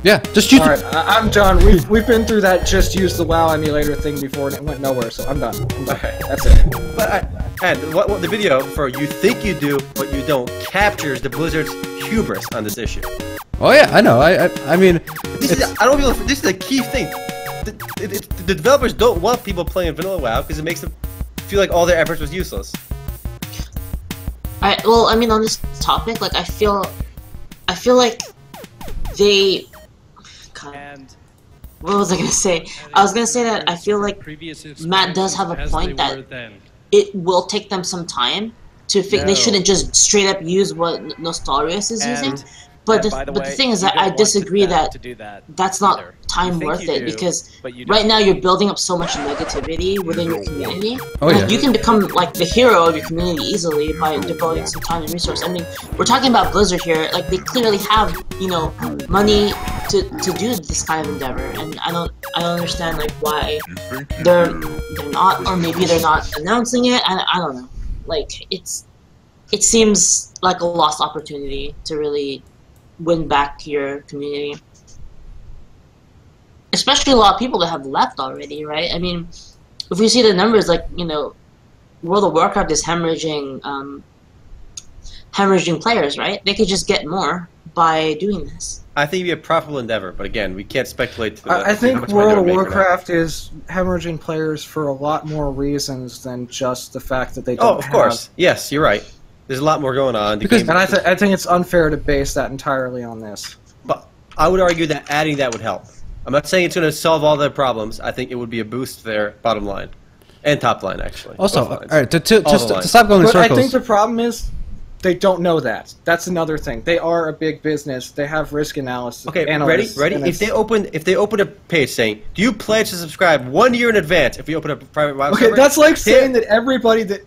Yeah, just use. All right, I'm done. We've we've been through that. Just use the WoW emulator thing before, and it went nowhere. So I'm done. I'm done. Okay, that's it. But I, and what, what the video for you think you do, but you don't captures the Blizzard's hubris on this issue. Oh yeah, I know. I I, I mean, this is I don't feel this is a key thing. The, it, it, the developers don't want people playing vanilla WoW because it makes them feel like all their efforts was useless. I well, I mean, on this topic, like I feel, I feel like they. And what was I gonna say? I was gonna say that I feel like Matt does have a point that it will take them some time to fix. No. They shouldn't just straight up use what Nostalrius is and, using. But the, the, but way, the thing is that I disagree that, to do that that's not either. time worth it do, because right now you're building up so much negativity within your community. Oh, yeah. You can become like the hero of your community easily by devoting some time and resource. I mean, we're talking about Blizzard here. Like, they clearly have, you know, money to, to do this kind of endeavor, and I don't I don't understand like why they're they're not, or maybe they're not announcing it. I I don't know. Like, it's it seems like a lost opportunity to really win back your community, especially a lot of people that have left already, right? I mean, if we see the numbers, like, you know, World of Warcraft is hemorrhaging, um, hemorrhaging players, right? They could just get more by doing this. I think it'd be a profitable endeavor, but again, we can't speculate. To the, I, I think World of Warcraft is hemorrhaging players for a lot more reasons than just the fact that they don't. Oh, of have course, yes, you're right. There's a lot more going on. The because, game and I, th I think it's unfair to base that entirely on this. But I would argue that adding that would help. I'm not saying it's going to solve all their problems. I think it would be a boost to their bottom line. And top line, actually. Also, all right, to, to, all just, to stop going but in circles. I think the problem is they don't know that. That's another thing. They are a big business. They have risk analysis. Okay, ready? Ready? If they, open, if they open a page saying, do you pledge to subscribe one year in advance if you open up a private web server? Okay, that's like saying that everybody that...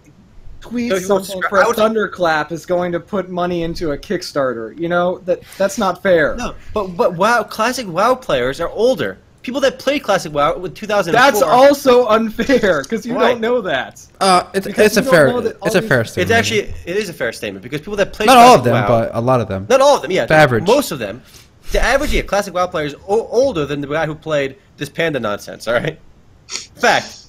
tweet something for a thunderclap is going to put money into a Kickstarter. You know, that that's not fair. No, but but WoW, classic WoW players are older. People that played classic WoW with two thousand four. That's also unfair because you right. don't know that. Uh, it's it's a fair it's a fair statement. It's actually it is a fair statement because people that played not all of them, WoW, but a lot of them. Not all of them, yeah. The average, most of them. The average, yeah, classic WoW player is o older than the guy who played this panda nonsense. All right, fact.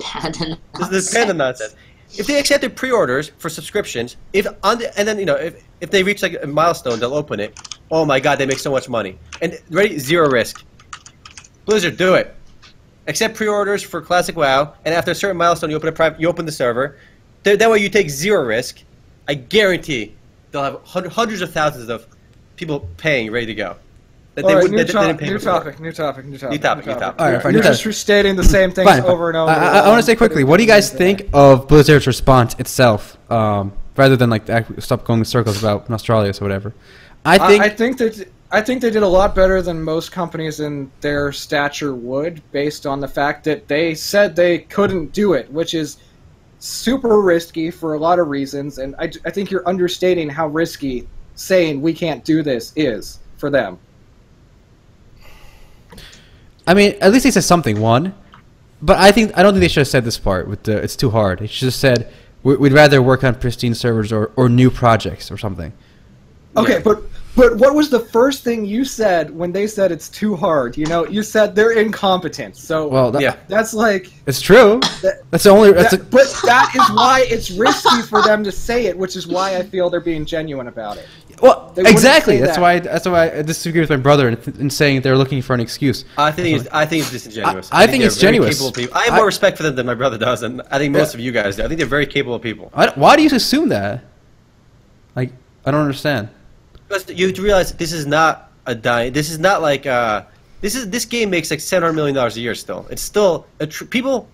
Panda this, this panda nonsense. If they accepted pre-orders for subscriptions, if on the, and then you know if if they reach like a milestone, they'll open it. Oh my God, they make so much money and ready zero risk. Blizzard, do it. Accept pre-orders for Classic WoW, and after a certain milestone, you open a private, you open the server. Th that way, you take zero risk. I guarantee they'll have hundred, hundreds of thousands of people paying, ready to go. That all they right, would, new, that, top, they new, topic, new topic, new topic, new topic, new topic. All right, fine, you're just restating the same things fine, over and over. I, I, I, I want to say quickly, what do you guys think of Blizzard's response itself, um, rather than like stop going in circles about Nostalrius or whatever? I think I, I think that I think they did a lot better than most companies in their stature would, based on the fact that they said they couldn't do it, which is super risky for a lot of reasons, and I I think you're understating how risky saying we can't do this is for them. I mean, at least they said something, one. But I think I don't think they should have said this part. With the, it's too hard. They should have said, we'd rather work on pristine servers or, or new projects or something. Okay, yeah. but but what was the first thing you said when they said it's too hard? You know, you said they're incompetent. So well, that, yeah. that's like... It's true. That, that's the only... That's that, a, but that is why it's risky for them to say it, which is why I feel they're being genuine about it. Well, exactly. That's that. why. That's why I disagree with my brother in, in saying they're looking for an excuse. I think. It's, I think it's disingenuous. I, I, I think, think it's genuous. I have more I, respect for them than my brother does, and I think most yeah. of you guys do. I think they're very capable people. I, why do you assume that? Like, I don't understand. Because you have to realize this is not a dying. This is not like. Uh, this is this game makes like seven hundred million dollars a year. Still, it's still a tr people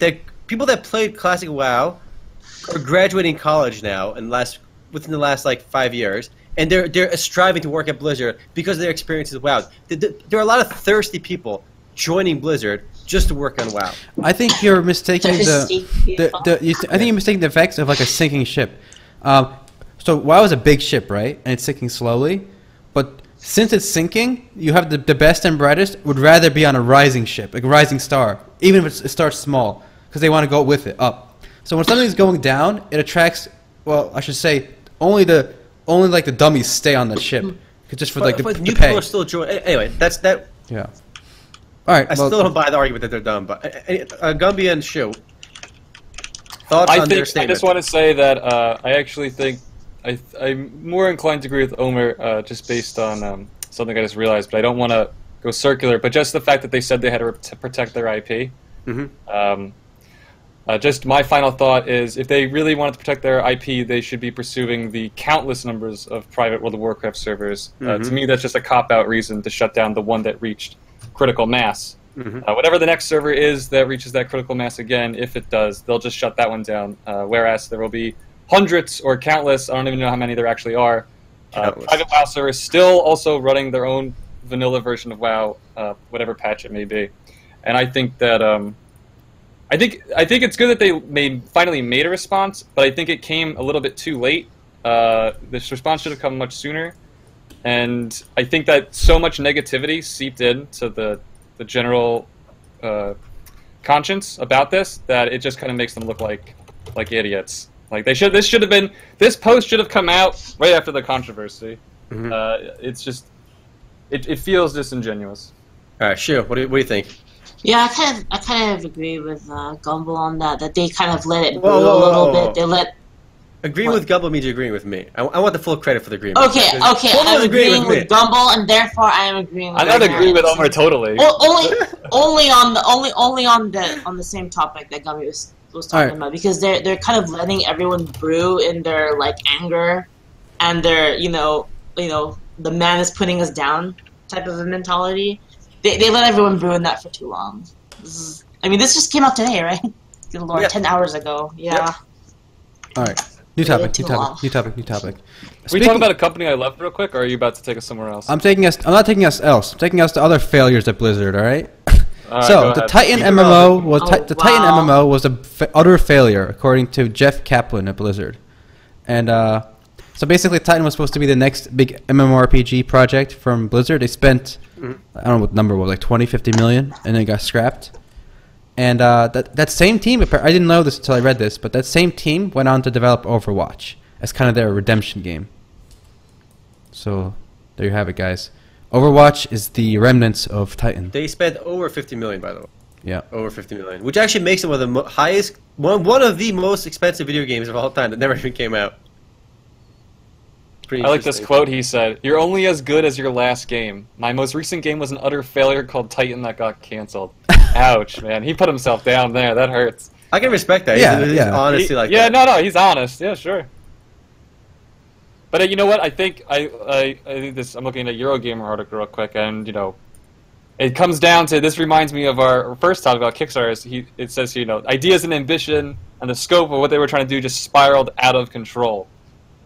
that people that played classic WoW are graduating college now, and last within the last like five years. And they're, they're striving to work at Blizzard because of their experience with WoW. There are a lot of thirsty people joining Blizzard just to work on WoW. I think you're mistaking the, the, the you th I think you're mistaking the effects of like a sinking ship. Um, so WoW is a big ship, right? And it's sinking slowly. But since it's sinking, you have the, the best and brightest would rather be on a rising ship, like a rising star, even if it starts small, because they want to go with it up. So when something's going down, it attracts. Well, I should say only the Only like the dummies stay on the ship, just for like the, the new pay. People are still joining. Anyway, that's that. Yeah. All right. I well, still don't buy the argument that they're dumb, but uh, uh, Gumby and Shu. Thoughts I on think, their statement? I just want to say that uh, I actually think I, I'm more inclined to agree with Omer, uh, just based on um, something I just realized. But I don't want to go circular. But just the fact that they said they had to, to protect their I P. Mm-hmm. Um, Uh, just my final thought is, if they really wanted to protect their I P, they should be pursuing the countless numbers of private World of Warcraft servers. Mm-hmm. uh, to me, that's just a cop-out reason to shut down the one that reached critical mass. Mm-hmm. uh, whatever the next server is that reaches that critical mass again, if it does, they'll just shut that one down, uh, whereas there will be hundreds or countless, I don't even know how many there actually are. Uh, Private WoW server is still also running their own vanilla version of WoW, uh, whatever patch it may be. And I think that um, I think I think it's good that they made, finally made a response, but I think it came a little bit too late. Uh, this response should have come much sooner. And I think that so much negativity seeped into the, the general uh, conscience about this that it just kind of makes them look like like idiots. Like they should. This should have been. This post should have come out right after the controversy. Mm-hmm. uh, it's just. It, it feels disingenuous. All right, sure. What do you, what do you think? Yeah, I kind of I kind of agree with uh, Gumble on that. That they kind of let it brew a little bit. They let. Agreeing with Gumble means you're agreeing with me. I, I want the full credit for the agreement. Okay, okay. I'm agreeing, agreeing with, with Gumble, and therefore I am agreeing with I don't agree with Omer totally. Well, only, only on the only only on the on the same topic that Gumble was was talking right. about, because they're they're kind of letting everyone brew in their like anger, and their you know you know the man is putting us down type of a mentality. They they let everyone brew in that for too long. This is, I mean, this just came out today, right? Good lord, yeah. ten hours ago. Yeah. Yep. All right. New topic, new topic, new topic, new topic, new topic. Are we talking about a company I left real quick, or are you about to take us somewhere else? I'm taking us. I'm not taking us else. I'm taking us to other failures at Blizzard. All right. All so right, the Titan M M O was oh, the wow. Titan M M O was an f- utter failure, according to Jeff Kaplan at Blizzard. And uh, so basically, Titan was supposed to be the next big MMORPG project from Blizzard. They spent mm-hmm. I don't know what number it was, like twenty, fifty million, and then it got scrapped. And uh, that that same team, I didn't know this until I read this, but that same team went on to develop Overwatch as kind of their redemption game. So there you have it, guys. Overwatch is the remnants of Titan. They spent over fifty million, by the way. Yeah, over fifty million, which actually makes it one of the mo- highest, one one of the most expensive video games of all time that never even came out. Pretty I like this quote he said: "You're only as good as your last game. My most recent game was an utter failure called Titan that got canceled." Ouch, man. He put himself down there. That hurts. I can respect that. Yeah, he's, he's yeah. honestly he, like yeah, that. Yeah, no, no, he's honest. Yeah, sure. But uh, you know what? I think I, I, I think this. I'm looking at a Eurogamer article real quick, and you know, it comes down to this. Reminds me of our first talk about Kickstarter. Is he, it says you know, ideas and ambition and the scope of what they were trying to do just spiraled out of control,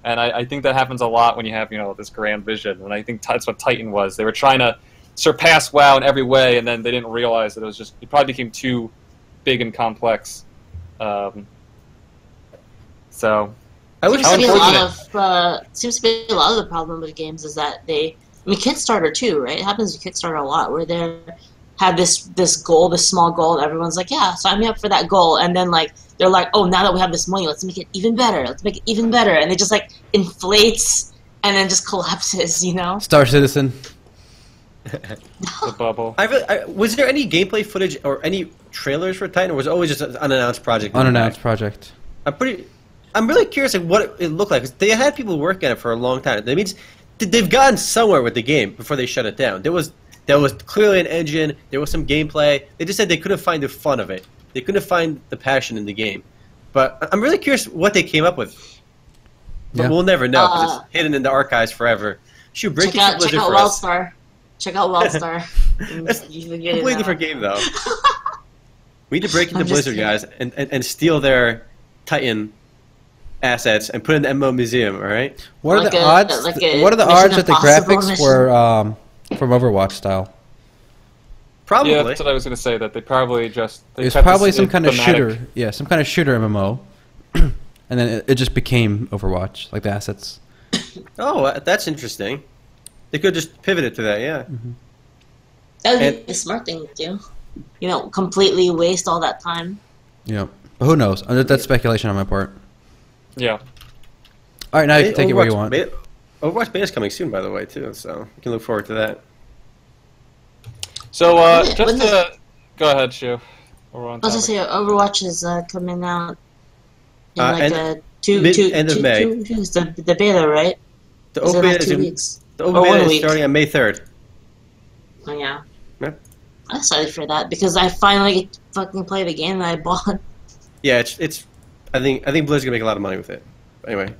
and I, I think that happens a lot when you have you know this grand vision. And I think that's what Titan was. They were trying to surpass WoW in every way, and then they didn't realize that it was just it probably became too big and complex. Um, so, I would seems to be a lot of uh, seems to be a lot of the problem with games is that they. I mean, Kickstarter too, right? It happens to Kickstarter a lot, where they have this this goal, this small goal, and everyone's like, "Yeah, sign me up for that goal," and then like they're like, "Oh, now that we have this money, let's make it even better. Let's make it even better," and it just like inflates and then just collapses, you know? Star Citizen. The bubble. I really, I, was there any gameplay footage or any trailers for Titan, or was it always just an unannounced project? Unannounced project. I'm pretty. I'm really curious like, what it looked like. They had people working on it for a long time. That means they've gotten somewhere with the game before they shut it down. There was there was clearly an engine. There was some gameplay. They just said they couldn't find the fun of it. They couldn't find the passion in the game. But I'm really curious what they came up with. But yeah. We'll never know because uh, it's hidden in the archives forever. Shoot, break it out, check out WildStar. Check out WildStar. That's a completely different game, though. We need to break into Blizzard, kidding. guys, and, and, and steal their Titan assets and put it in the M M O museum. All right. What are like the a, odds? Like th- what are the odds that the graphics mission? were um, from Overwatch style? Probably. Yeah, that's what I was going to say. That they probably just. They it's probably this, some kind of thematic. shooter. Yeah, some kind of shooter M M O, and then it, it just became Overwatch, like the assets. Oh, that's interesting. They could just pivot it to that, yeah. Mm-hmm. That would and, be a smart thing to do. You know, completely waste all that time. Yeah, but who knows? That's speculation on my part. Yeah. All right, now you can take Overwatch, it where you want. Beta, Overwatch beta is coming soon, by the way, too, so you can look forward to that. So, uh, just to... The, go ahead, Shu. I was going to say, Overwatch is uh, coming out in uh, like end, a two, mid, two, end two, of May. Two, two, the, the beta, right? The is it like two in, weeks? The open beta is starting on May third. Oh, yeah. yeah. I'm excited for that because I finally fucking played the game that I bought. Yeah, it's it's. I think I think Blizzard's gonna make a lot of money with it. Anyway,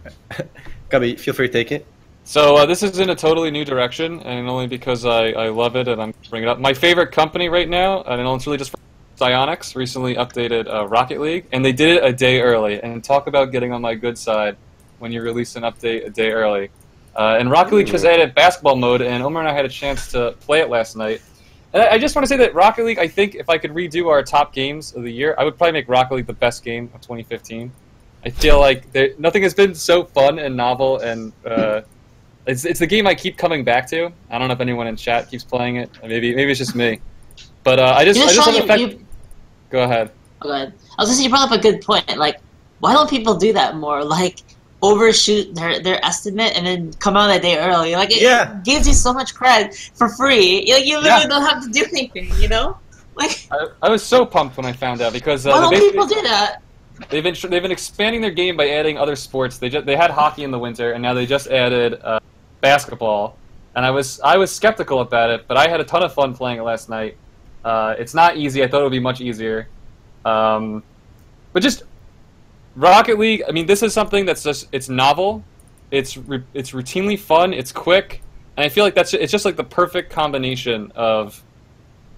Gumby, feel free to take it. So uh, this is in a totally new direction, and only because I, I love it and I'm bringing it up. My favorite company right now, and it's really just Psyonix recently updated uh, Rocket League, and they did it a day early. And talk about getting on my good side when you release an update a day early. Uh, and Rocket League has added basketball mode, and Omer and I had a chance to play it last night. And I, I just want to say that Rocket League, I think if I could redo our top games of the year, I would probably make Rocket League the best game of twenty fifteen. I feel like there, nothing has been so fun and novel, and uh, it's it's the game I keep coming back to. I don't know if anyone in chat keeps playing it. Maybe maybe it's just me. But uh, I just, you know, I just Sean, love the fact... You... Go ahead. Oh, go ahead. I was going to say, you brought up a good point. Like, why don't people do that more? Like, overshoot their, their estimate and then come out a day early. Like, it, yeah. it gives you so much cred for free. Like, you literally yeah. don't have to do anything, you know? Like, I, I was so pumped when I found out because... Uh, why don't people do that? They've been, they've been expanding their game by adding other sports. They, just, they had hockey in the winter, and now they just added uh, basketball. And I was, I was skeptical about it, but I had a ton of fun playing it last night. Uh, it's not easy. I thought it would be much easier. Um, but just Rocket League, I mean, this is something that's just, it's novel. It's re it's routinely fun. It's quick. And I feel like that's, it's just like the perfect combination of,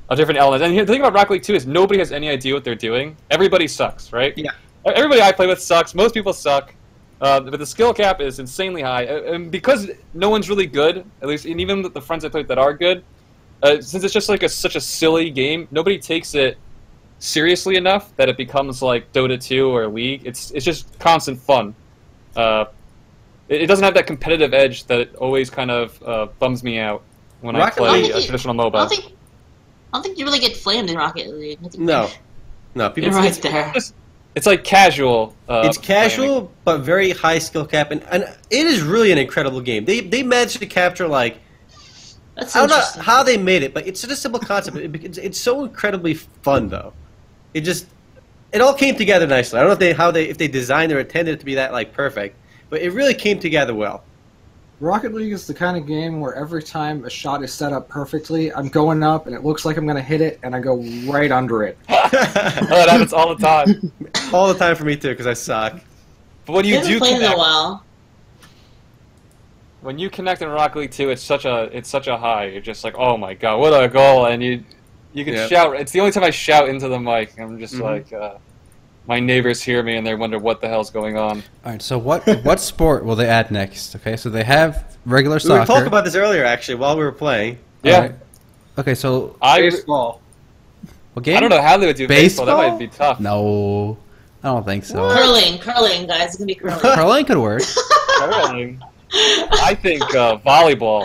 of different elements. And the thing about Rocket League two is nobody has any idea what they're doing. Everybody sucks, right? Yeah. Everybody I play with sucks. Most people suck. Uh, but the skill cap is insanely high. And because no one's really good, at least, and even the friends I play with that are good, Uh, since it's just like a, such a silly game, nobody takes it seriously enough that it becomes like Dota two or League. It's it's just constant fun. Uh, it, it doesn't have that competitive edge that it always kind of uh, bums me out when Rocket I play a uh, traditional MOBA. I don't, think, I don't think you really get flamed in Rocket League. No, no, people You're right it's, there. It's, just, it's like casual. Uh, it's casual, playing. But very high skill cap, and and it is really an incredible game. They they managed to capture like. That's I don't know how they made it, but it's such a simple concept. it, it's, it's so incredibly fun, though. It just, it all came together nicely. I don't know if they how they if they designed or intended it to be that like perfect, but it really came together well. Rocket League is the kind of game where every time a shot is set up perfectly, I'm going up and it looks like I'm going to hit it, and I go right under it. Oh, that happens all the time. All the time for me too, because I suck. But when you, you do play in a while. When you connect in Rocket League two, it's such a it's such a high. You're just like, oh my god, what a goal! And you you can yeah. shout. It's the only time I shout into the mic. I'm just mm-hmm. like, uh, my neighbors hear me and they wonder what the hell's going on. All right, so what what sport will they add next? Okay, so they have regular soccer. We were talking about this earlier, actually, while we were playing. Yeah. Right. Okay, so I, baseball. What game? I don't know how they would do baseball. Baseball? That might be tough. No, I don't think so. What? Curling, curling, guys, it's gonna be curling. Curling could work. Curling. I think uh, volleyball.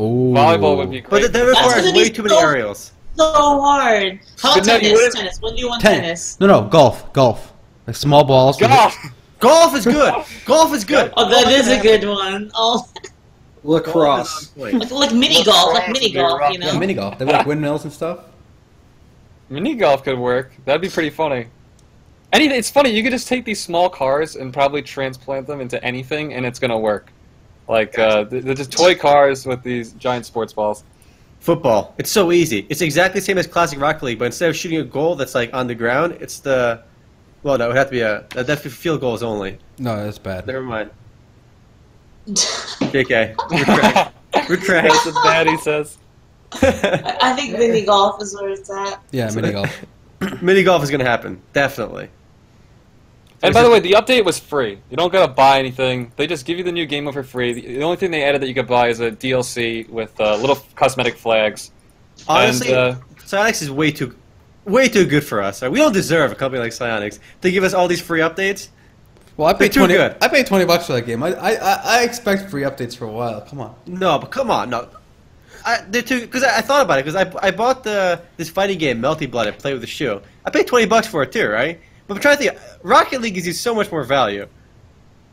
Ooh. Volleyball would be great. But that requires way too many so, aerials. So hard. How about tennis? Tennis. When do you want Ten. tennis? No, no, golf. Golf. Like small balls. Golf. Golf is good. Golf is good. Oh, that golf is a good one. Oh. Lacrosse. Like, like mini golf. Like mini golf. You know. Yeah, mini golf. They like windmills and stuff. Mini golf could work. That'd be pretty funny. Any, it's funny. You could just take these small cars and probably transplant them into anything, and it's gonna work. Like, uh, they're just toy cars with these giant sports balls. Football. It's so easy. It's exactly the same as classic Rocket League, but instead of shooting a goal that's, like, on the ground, it's the... Well, no, it would have to be a... That's for field goals only. No, that's bad. Never mind. J K. Retract. Retract. That's what Daddy says. I think mini golf is where it's at. Yeah, mini golf. Mini golf is going to happen. Definitely. And by the way, the update was free. You don't gotta buy anything. They just give you the new game for free. The only thing they added that you could buy is a D L C with uh, little cosmetic flags. Honestly, and, uh, Psyonix is way too, way too good for us. We don't deserve a company like Psyonix. They give us all these free updates. Well, I paid twenty. Good. I paid twenty bucks for that game. I, I, I expect free updates for a while. Come on. No, but come on, no. I, they're too. Because I, I thought about it. Because I, I bought the this fighting game, Melty Blood. I play with a shoe. I paid twenty bucks for it too, right? But I'm trying to think, Rocket League gives you so much more value.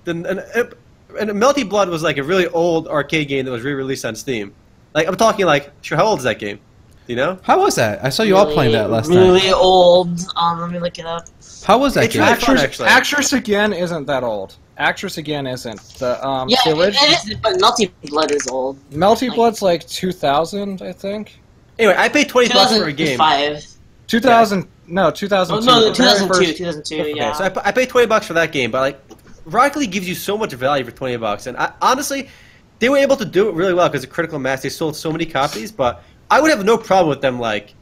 Than, and, and Melty Blood was like a really old arcade game that was re-released on Steam. Like, I'm talking like, sure, how old is that game? Do you know? How was that? I saw you really, all playing that last really night. Really old. Um, let me look it up. How was that it's game? Really Actress, fun, actually. Actress Again isn't that old. Actress Again isn't. The, um, yeah, Village, it isn't, but Melty Blood is old. Melty like, Blood's like two thousand, I think. Anyway, I paid twenty bucks for a game. two thousand five. two thousand. No, two thousand two. Well, no, two thousand two. two thousand two. Yeah. Okay, so I, I paid twenty bucks for that game, but like, Rocket League gives you so much value for twenty bucks, and I, honestly, they were able to do it really well because of critical mass. They sold so many copies, but I would have no problem with them like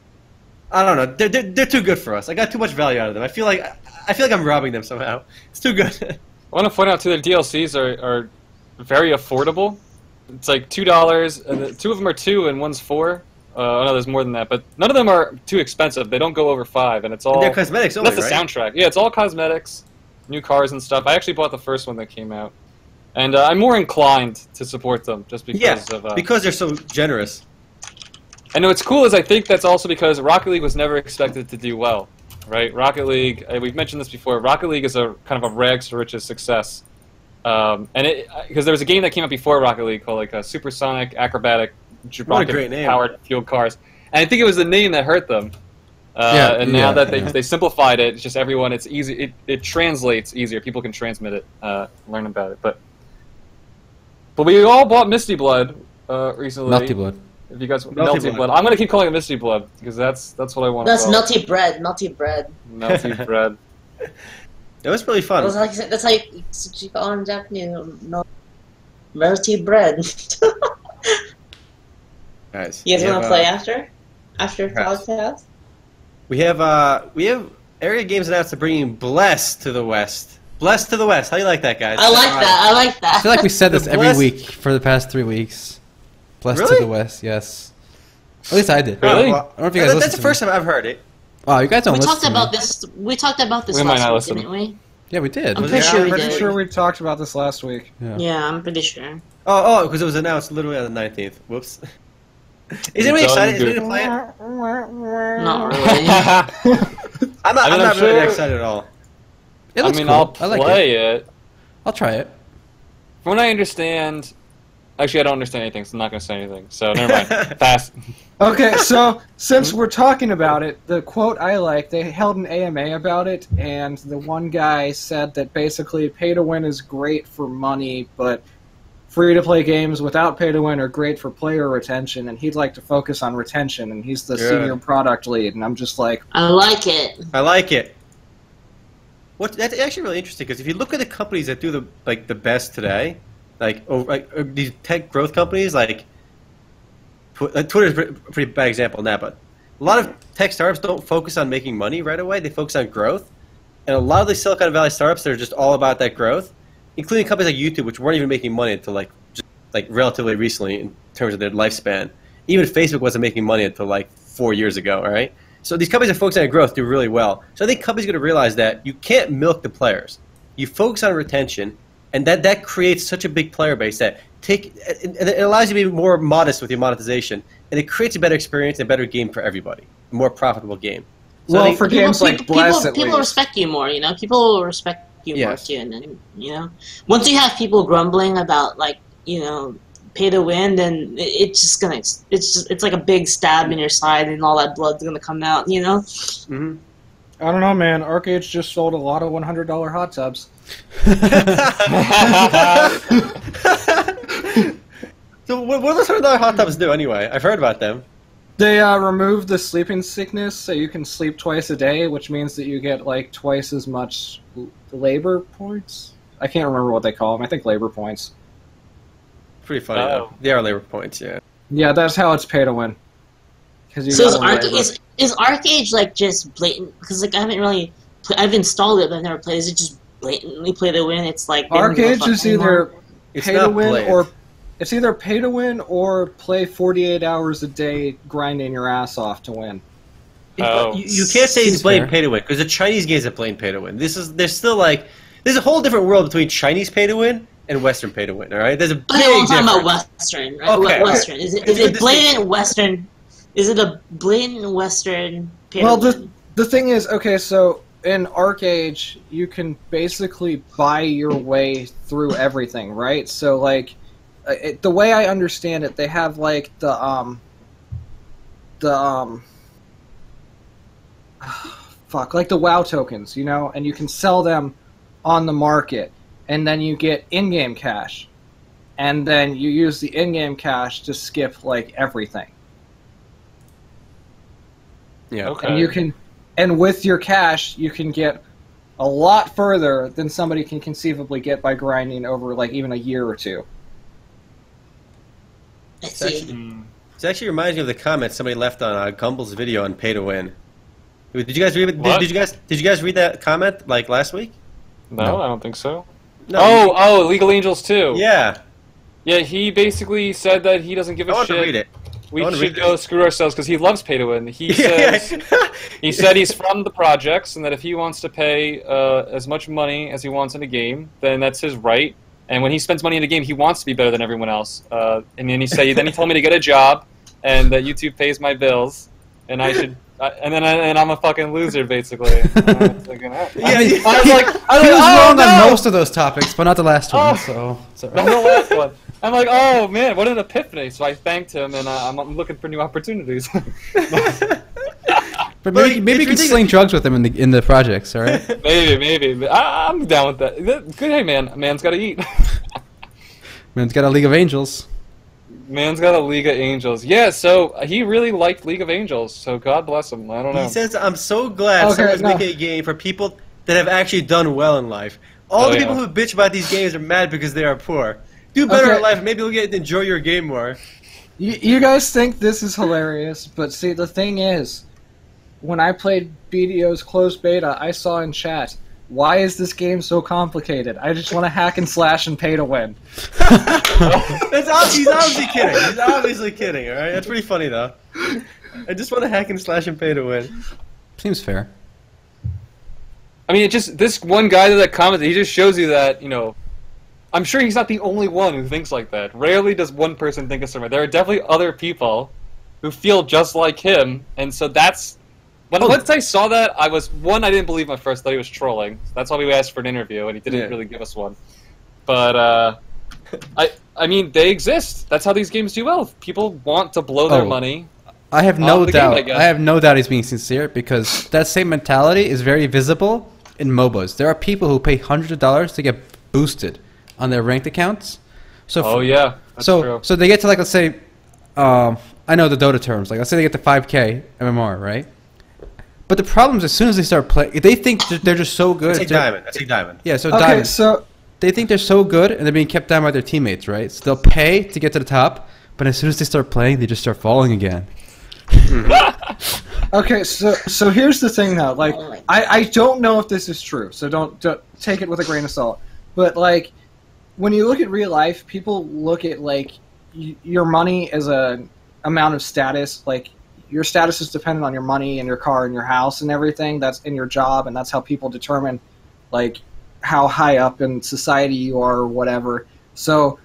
I don't know. They're, they're they're too good for us. I got too much value out of them. I feel like I feel like I'm robbing them somehow. It's too good. I want to point out too that D L Cs are are very affordable. It's like two dollars. Two of them are two, and one's four. Uh, no, there's more than that, but none of them are too expensive. They don't go over five, and it's all. And they're cosmetics only, that's the right? Soundtrack. Yeah, it's all cosmetics, new cars and stuff. I actually bought the first one that came out, and uh, I'm more inclined to support them just because yeah, of. Uh, because they're so generous. And what's cool is I think that's also because Rocket League was never expected to do well, right? Rocket League, we've mentioned this before. Rocket League is a kind of a rags to riches success, um, and it because there was a game that came out before Rocket League called like a Supersonic Acrobatic Rocket Powered Fueled Cars, and I think it was the name that hurt them. Uh, yeah, and now yeah, that they yeah. they simplified it, it's just everyone. It's easy. It it translates easier. People can transmit it, uh, learn about it. But but we all bought Misty Blood uh, recently. Melty Blood. If you guys Melty, Melty Blood. Blood. I'm gonna keep calling it Misty Blood because that's that's what I want. That's Melty Bread. Melty Bread. Melty Bread. That was really fun. That was like, that's how you, you call it in Japanese. No, Melty Bread. Nice. You guys want to play uh, after? After podcast? We have uh we have Area Games announced to bringing Bless to the West. Bless to the West. How do you like that, guys? I like uh, that. I like that. I feel like we said this every week for the past three weeks. Bless really? to the West, yes. At least I did. Really? I don't know if you guys That's the first time I've heard it. Wow, you guys don't we listen talked to about me. this. We talked about this we last week, didn't we? Yeah, we did. I'm pretty, yeah, sure, we pretty did. sure we talked about this last week. Yeah, yeah I'm pretty sure. Oh, oh, because it was announced literally on the nineteenth. Whoops. Is anybody excited? Is anybody playing? Not really. I'm not, I mean, I'm not I'm sure. really excited at all. It looks I mean, cool. I'll play I like it. it. I'll try it. From what I understand... Actually, I don't understand anything, so I'm not going to say anything. So, never mind. Pass. Okay, so, since we're talking about it, the quote I like, they held an A M A about it, and the one guy said that basically pay-to-win is great for money, but free-to-play games without pay-to-win are great for player retention, and he'd like to focus on retention, and he's the Good. senior product lead, and I'm just like... I like it. I like it. What, that's actually really interesting, because if you look at the companies that do the like the best today... Like, over, like these tech growth companies, like Twitter's a pretty bad example now, but a lot of tech startups don't focus on making money right away. They focus on growth. And a lot of these Silicon Valley startups that are just all about that growth, including companies like YouTube, which weren't even making money until like just, like relatively recently in terms of their lifespan. Even Facebook wasn't making money until like four years ago, all right? So these companies that focus on growth do really well. So I think companies are going to realize that you can't milk the players. You focus on retention. And that, that creates such a big player base that take it, it allows you to be more modest with your monetization, and it creates a better experience and a better game for everybody, a more profitable game. So well, think, for people, games people, like Bless, people, at people least. respect you more, you know. People will respect you yes. more too, and then you know, once you have people grumbling about like you know, pay to win, then it, it's just gonna it's just it's like a big stab in your side, and all that blood's gonna come out, you know. Mm-hmm. I don't know, man. ArcheAge just sold a lot of one hundred dollar hot tubs. So what do those one hundred dollar hot tubs do anyway? I've heard about them. They uh, remove the sleeping sickness, so you can sleep twice a day, which means that you get like twice as much labor points. I can't remember what they call them. I think labor points. Pretty funny, oh. though. They are labor points, yeah. Yeah, that's how it's pay to win. So is, Arch is, is ArcheAge like just blatant? Because like I haven't really, I've installed it, but I've never played. Is it just blatantly play to win? It's like ArcheAge is either pay to win or it's either pay to win or play forty-eight hours a day grinding your ass off to win. Oh. You, you can't say it's blatant pay to win because the Chinese games are blatant pay to win. This is there's still like there's a whole different world between Chinese pay to win and Western pay to win. All right, there's a big okay, well, I'm talking difference. about Western, right? Okay, Western okay. is it, is it blatant Western? Is it a blatant Western pay-to-win? Well, the, the thing is, okay, so in ArcheAge, you can basically buy your way through everything, right? So, like, it, the way I understand it, they have, like, the, um, the, um, fuck, like the WoW tokens, you know? And you can sell them on the market, and then you get in-game cash. And then you use the in-game cash to skip, like, everything. Yeah. Okay. And you can, and with your cash, you can get a lot further than somebody can conceivably get by grinding over like even a year or two. I see. It's actually, This actually reminds me of the comment somebody left on uh, Gumble's video on Pay to Win. Did you guys read? Did, did you guys did you guys read that comment like last week? No, no. I don't think so. No. Oh, oh, League of Angels two. Yeah. Yeah, he basically said that he doesn't give a I want shit. To read it. We should go screw ourselves because he loves pay to win. He says he said he's from the projects and that if he wants to pay uh, as much money as he wants in a game, then that's his right. And when he spends money in a game, he wants to be better than everyone else. Uh, and then he said, then he told me to get a job and that YouTube pays my bills and I should. I, and then I, and I'm a fucking loser, basically. I was like, oh, yeah, yeah. I was like, I was he was oh, wrong no. on most of those topics, but not the last one. Oh, so it's all right. Not the last one. I'm like, oh man, what an epiphany! So I thanked him, and uh, I'm looking for new opportunities. But maybe, maybe you can sling drugs with him in the in the projects, all right? Maybe, maybe. I, I'm down with that. Good, hey man, man's got to eat. Man's got a League of Angels. Man's got a League of Angels. Yeah, so he really liked League of Angels, so God bless him. I don't know. He says, I'm so glad okay, someone's no. making a game for people that have actually done well in life. All oh, the people yeah. who bitch about these games are mad because they are poor. Do better okay. in life, maybe you'll get to enjoy your game more. You, you guys think this is hilarious, but see, the thing is, when I played B D O's closed beta, I saw in chat, why is this game so complicated? I just want to hack and slash and pay to win. That's obviously, he's obviously kidding. He's obviously kidding, alright? That's pretty funny, though. I just want to hack and slash and pay to win. Seems fair. I mean, it just, this one guy that commented, he just shows you that, you know, I'm sure he's not the only one who thinks like that. Rarely does one person think of something. There are definitely other people who feel just like him, and so that's... When, oh. Once I saw that, I was... One, I didn't believe him at first. I thought he was trolling. That's why we asked for an interview, and he didn't yeah. really give us one. But, uh... I I mean, they exist. That's how these games do well. People want to blow their oh. money. I have no doubt. Game, I, I have no doubt he's being sincere, because that same mentality is very visible in MOBAs. There are people who pay hundreds of dollars to get boosted on their ranked accounts. So oh, yeah. That's so, true. So they get to, like, let's say... Um, I know the Dota terms. Like, let's say they get to five K M M R, right? But the problem is, as soon as they start playing, they think they're just so good. That's a diamond. That's a diamond. Yeah, so okay, diamond. So they think they're so good, and they're being kept down by their teammates, right? So they'll pay to get to the top, but as soon as they start playing, they just start falling again. Okay, so so here's the thing, though. Like, I, I don't know if this is true, so don't, don't take it with a grain of salt. But like, when you look at real life, people look at like y your money as a amount of status, like. Your status is dependent on your money and your car and your house and everything that's in your job, and that's how people determine like how high up in society you are or whatever. So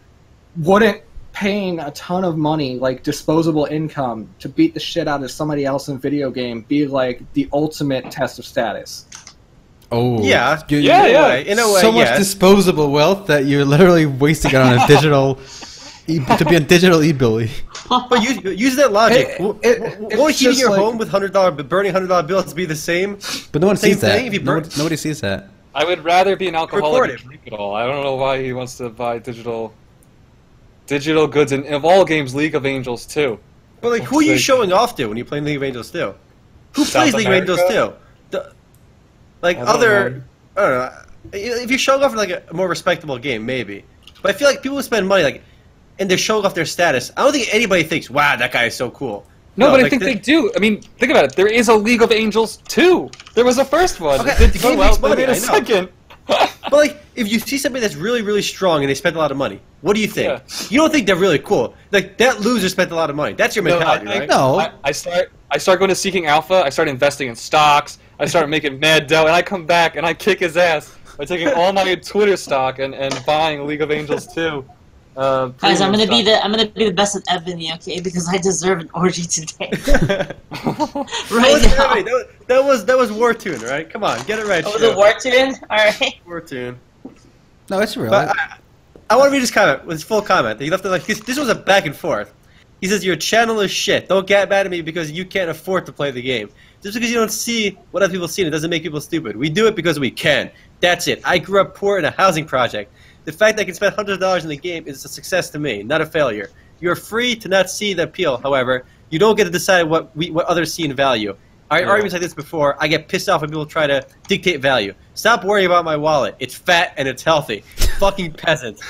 wouldn't paying a ton of money, like disposable income, to beat the shit out of somebody else in a video game be like the ultimate test of status? Oh yeah, you, yeah, in yeah. Way, in a way, so much yes. disposable wealth that you're literally wasting it on a digital e to be a digital e-billy. But use, use that logic. Won't heating your like, home with one hundred dollar, burning one hundred dollar bills be the same? But no one sees that. If you burn, no one, nobody sees that. I would rather be an alcoholic and drink it all. I don't know why he wants to buy digital digital goods. And of all games, League of Angels two. But like, who are you showing off to when you're playing League of Angels two? Who plays League of Angels two? The, like I other, know. I don't know. If you're showing off for like a more respectable game, maybe. But I feel like people who spend money like. And they're showing off their status. I don't think anybody thinks, wow, that guy is so cool. No, no but like I think they do. I mean, think about it. There is a League of Angels two. There was a first one. Okay, it did go well, but a second. But, like, if you see somebody that's really, really strong and they spent a lot of money, what do you think? Yeah. You don't think they're really cool. Like, that loser spent a lot of money. That's your mentality, no, I, right? No. I, I, start, I start going to Seeking Alpha. I start investing in stocks. I start making mad dough. And I come back and I kick his ass by taking all my Twitter stock and, and buying League of Angels two. Uh, Guys, I'm gonna be the I'm gonna be the best at ebony, okay? Because I deserve an orgy today. Right that was now. That was, that was that was War Tune, right? Come on, get it right. Oh, the War Tune? All right. War Tune. No, it's real. But I, I want to read his comment. His full comment. He left it like this. This was a back and forth. He says, "Your channel is shit. Don't get mad at me because you can't afford to play the game. Just because you don't see what other people see, it doesn't make people stupid. We do it because we can. That's it. I grew up poor in a housing project." The fact that I can spend hundreds of dollars in the game is a success to me, not a failure. You're free to not see the appeal, however. You don't get to decide what we what others see in value. I yeah. arguments like this before, I get pissed off when people try to dictate value. Stop worrying about my wallet. It's fat and it's healthy. Fucking peasants.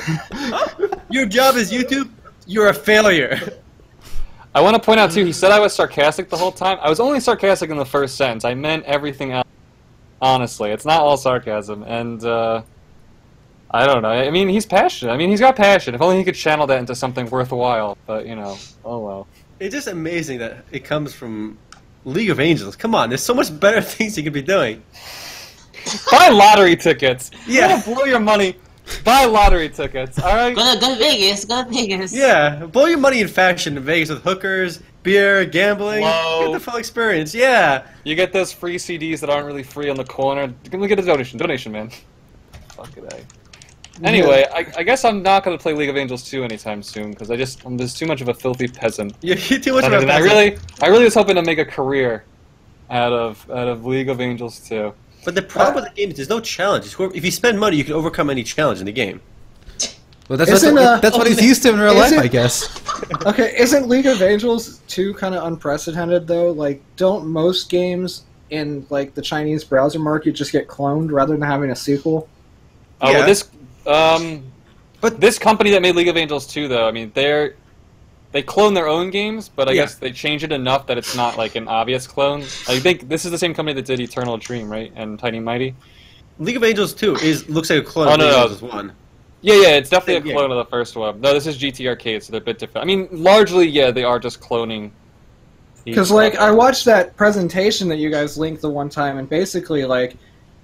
Your job is YouTube? You're a failure. I want to point out, too, he said I was sarcastic the whole time. I was only sarcastic in the first sentence. I meant everything else. Honestly, it's not all sarcasm. And, uh, I don't know. I mean, he's passionate. I mean, he's got passion. If only he could channel that into something worthwhile. But, you know, oh well. It's just amazing that it comes from League of Angels. Come on, there's so much better things you could be doing. Buy lottery tickets. Yeah. You blow your money. Buy lottery tickets, alright? Go, go to Vegas, go to Vegas. Yeah, blow your money in fashion in Vegas with hookers, beer, gambling. Whoa. Get the full experience, yeah. You get those free C Ds that aren't really free on the corner. We get a donation, donation, man. Fuck it, I. Anyway, I, I guess I'm not going to play League of Angels two anytime soon, because I just, I'm just too much of a filthy peasant. You're too much of a peasant. I really, I really was hoping to make a career out of, out of League of Angels two. But the problem with the game is there's no challenge. If you spend money, you can overcome any challenge in the game. Well, that's isn't, what, uh, that's what he's used to in real life, I guess. Okay, isn't League of Angels two kind of unprecedented, though? Like, don't most games in, like, the Chinese browser market just get cloned rather than having a sequel? Oh, yeah. Well, this... Um, but this company that made League of Angels two, though, I mean, they're... They clone their own games, but I yeah. guess they change it enough that it's not like an obvious clone. I think this is the same company that did Eternal Dream, right? And Tiny Mighty. League of Angels two is looks like a clone oh, of no, League of Angels one. Yeah, yeah, it's definitely a clone yeah. of the first one. No, this is G T Arcade, so they're a bit different. I mean, largely, yeah, they are just cloning. Because like I watched that presentation that you guys linked the one time, and basically like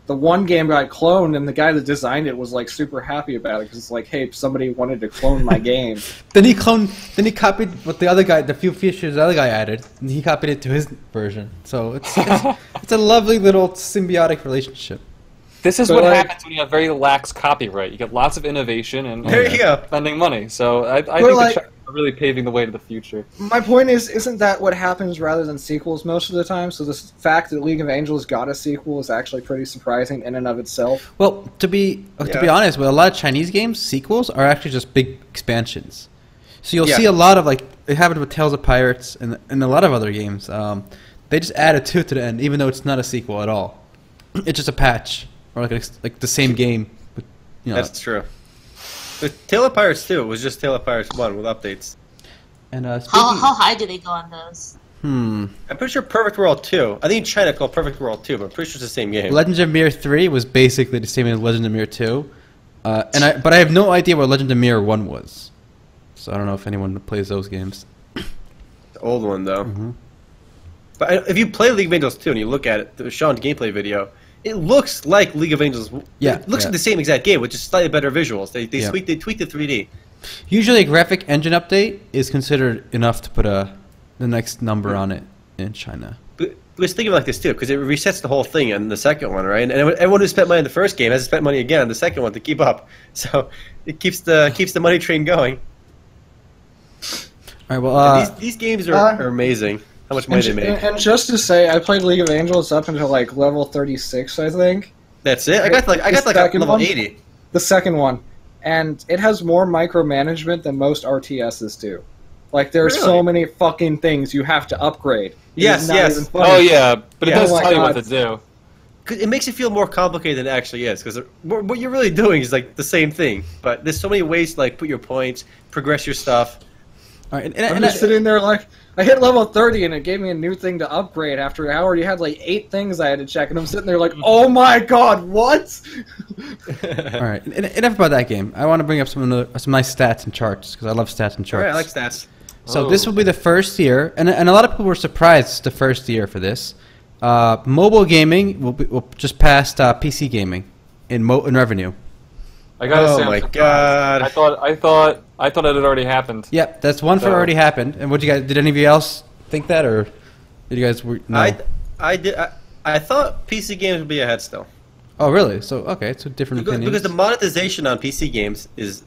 the one game got cloned, and the guy that designed it was like super happy about it because it's like, hey, somebody wanted to clone my game. Then he cloned, then he copied what the other guy, the few features the other guy added, and he copied it to his version. So it's it's, it's a lovely little symbiotic relationship. This is so what like, happens when you have very lax copyright. You get lots of innovation and there you know, go. spending money. So I, I think like, it's really paving the way to the future. My point is, isn't that what happens rather than sequels most of the time? So the fact that League of Angels got a sequel is actually pretty surprising in and of itself. Well, to be yeah. to be honest, with a lot of Chinese games, sequels are actually just big expansions. So you'll yeah. see a lot of, like, it happened with Tales of Pirates and, and a lot of other games. Um, they just add a two to the end, even though it's not a sequel at all. It's just a patch. Or like, like the same game. But, you know. That's true. But Tale of Pirates two was just Tale of Pirates one with updates. And uh, how, how high do they go on those? Hmm. I'm pretty sure Perfect World two. I think China called Perfect World two, but I'm pretty sure it's the same game. Legend of Mirror three was basically the same as Legend of Mirror two. Uh, and I, but I have no idea what Legend of Mirror one was. So I don't know if anyone plays those games. The old one, though. Mm-hmm. But I, if you play League of Angels two and you look at it, the Sean's gameplay video... It looks like League of Angels. Yeah, it looks yeah. like the same exact game, with just slightly better visuals. They they, yeah. tweak, they tweak the three D. Usually, a graphic engine update is considered enough to put a the next number on it in China. But let's think about it like this too, because it resets the whole thing on the second one, right? And, and everyone who spent money on the first game has to spend money again on the second one to keep up. So it keeps the keeps the money train going. All right. Well, uh, these these games are, uh, are amazing. How much money and, they make. And just to say, I played League of Angels up until like level thirty-six, I think. That's it? I got like I got like level one, eighty. The second one. And it has more micromanagement than most R T Ss do. Like there's really? so many fucking things you have to upgrade. Yes, yes. Oh yeah, but it yeah. does oh, tell you God. what to do. It makes it feel more complicated than it actually is, because what you're really doing is like the same thing. But there's so many ways to like put your points, progress your stuff. All right, and, and, I'm and just I, sitting there like, I hit level thirty and it gave me a new thing to upgrade after an hour. You had like eight things I had to check, and I'm sitting there like, oh my god, what? All right, and, and enough about that game. I want to bring up some another, some nice stats and charts, because I love stats and charts. All right, I like stats. So oh. this will be the first year, and, and a lot of people were surprised it's the first year for this. Uh, mobile gaming will, be, will just pass uh, P C gaming in, mo in revenue. I gotta oh say, my god! I thought, I thought, I thought it had already happened. Yep, that's one so. for already happened. And what you guys? Did any of you else think that, or did you guys? No. I, I did. I, I thought P C games would be ahead still. Oh really? So okay, so different because, opinions. Because the monetization on P C games is,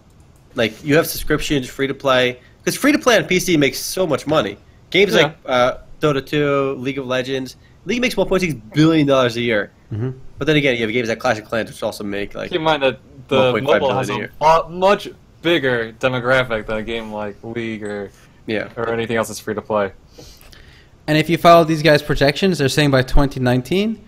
like, you have subscriptions, free to play. Because free to play on P C makes so much money. Games yeah. like uh, Dota two, League of Legends. League makes one point six billion dollars a year. Mm-hmm. But then again, you have games like Clash of Clans, which also make like. Keep in mind that the mobile has a, a much bigger demographic than a game like League or yeah or anything else that's free to play. And if you follow these guys' projections, they're saying by twenty nineteen,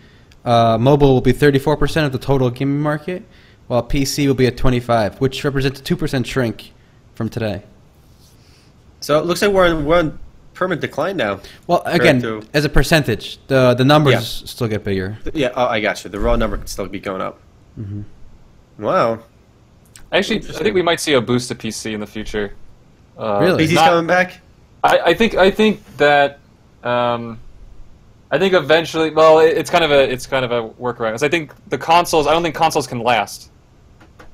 uh, mobile will be thirty-four percent of the total gaming market, while P C will be at twenty-five, which represents a two percent shrink from today. So it looks like we're on, we're on permit decline now. Well, again, to... as a percentage, the the numbers yeah. still get bigger. Yeah, oh, I got you. The raw number could still be going up. Mm-hmm. Wow. Actually, I think we might see a boost to P C in the future. Uh, really? P C's not, coming back? I, I think. I think that. Um, I think eventually. Well, it, it's kind of a it's kind of a workaround. Because I think the consoles. I don't think consoles can last.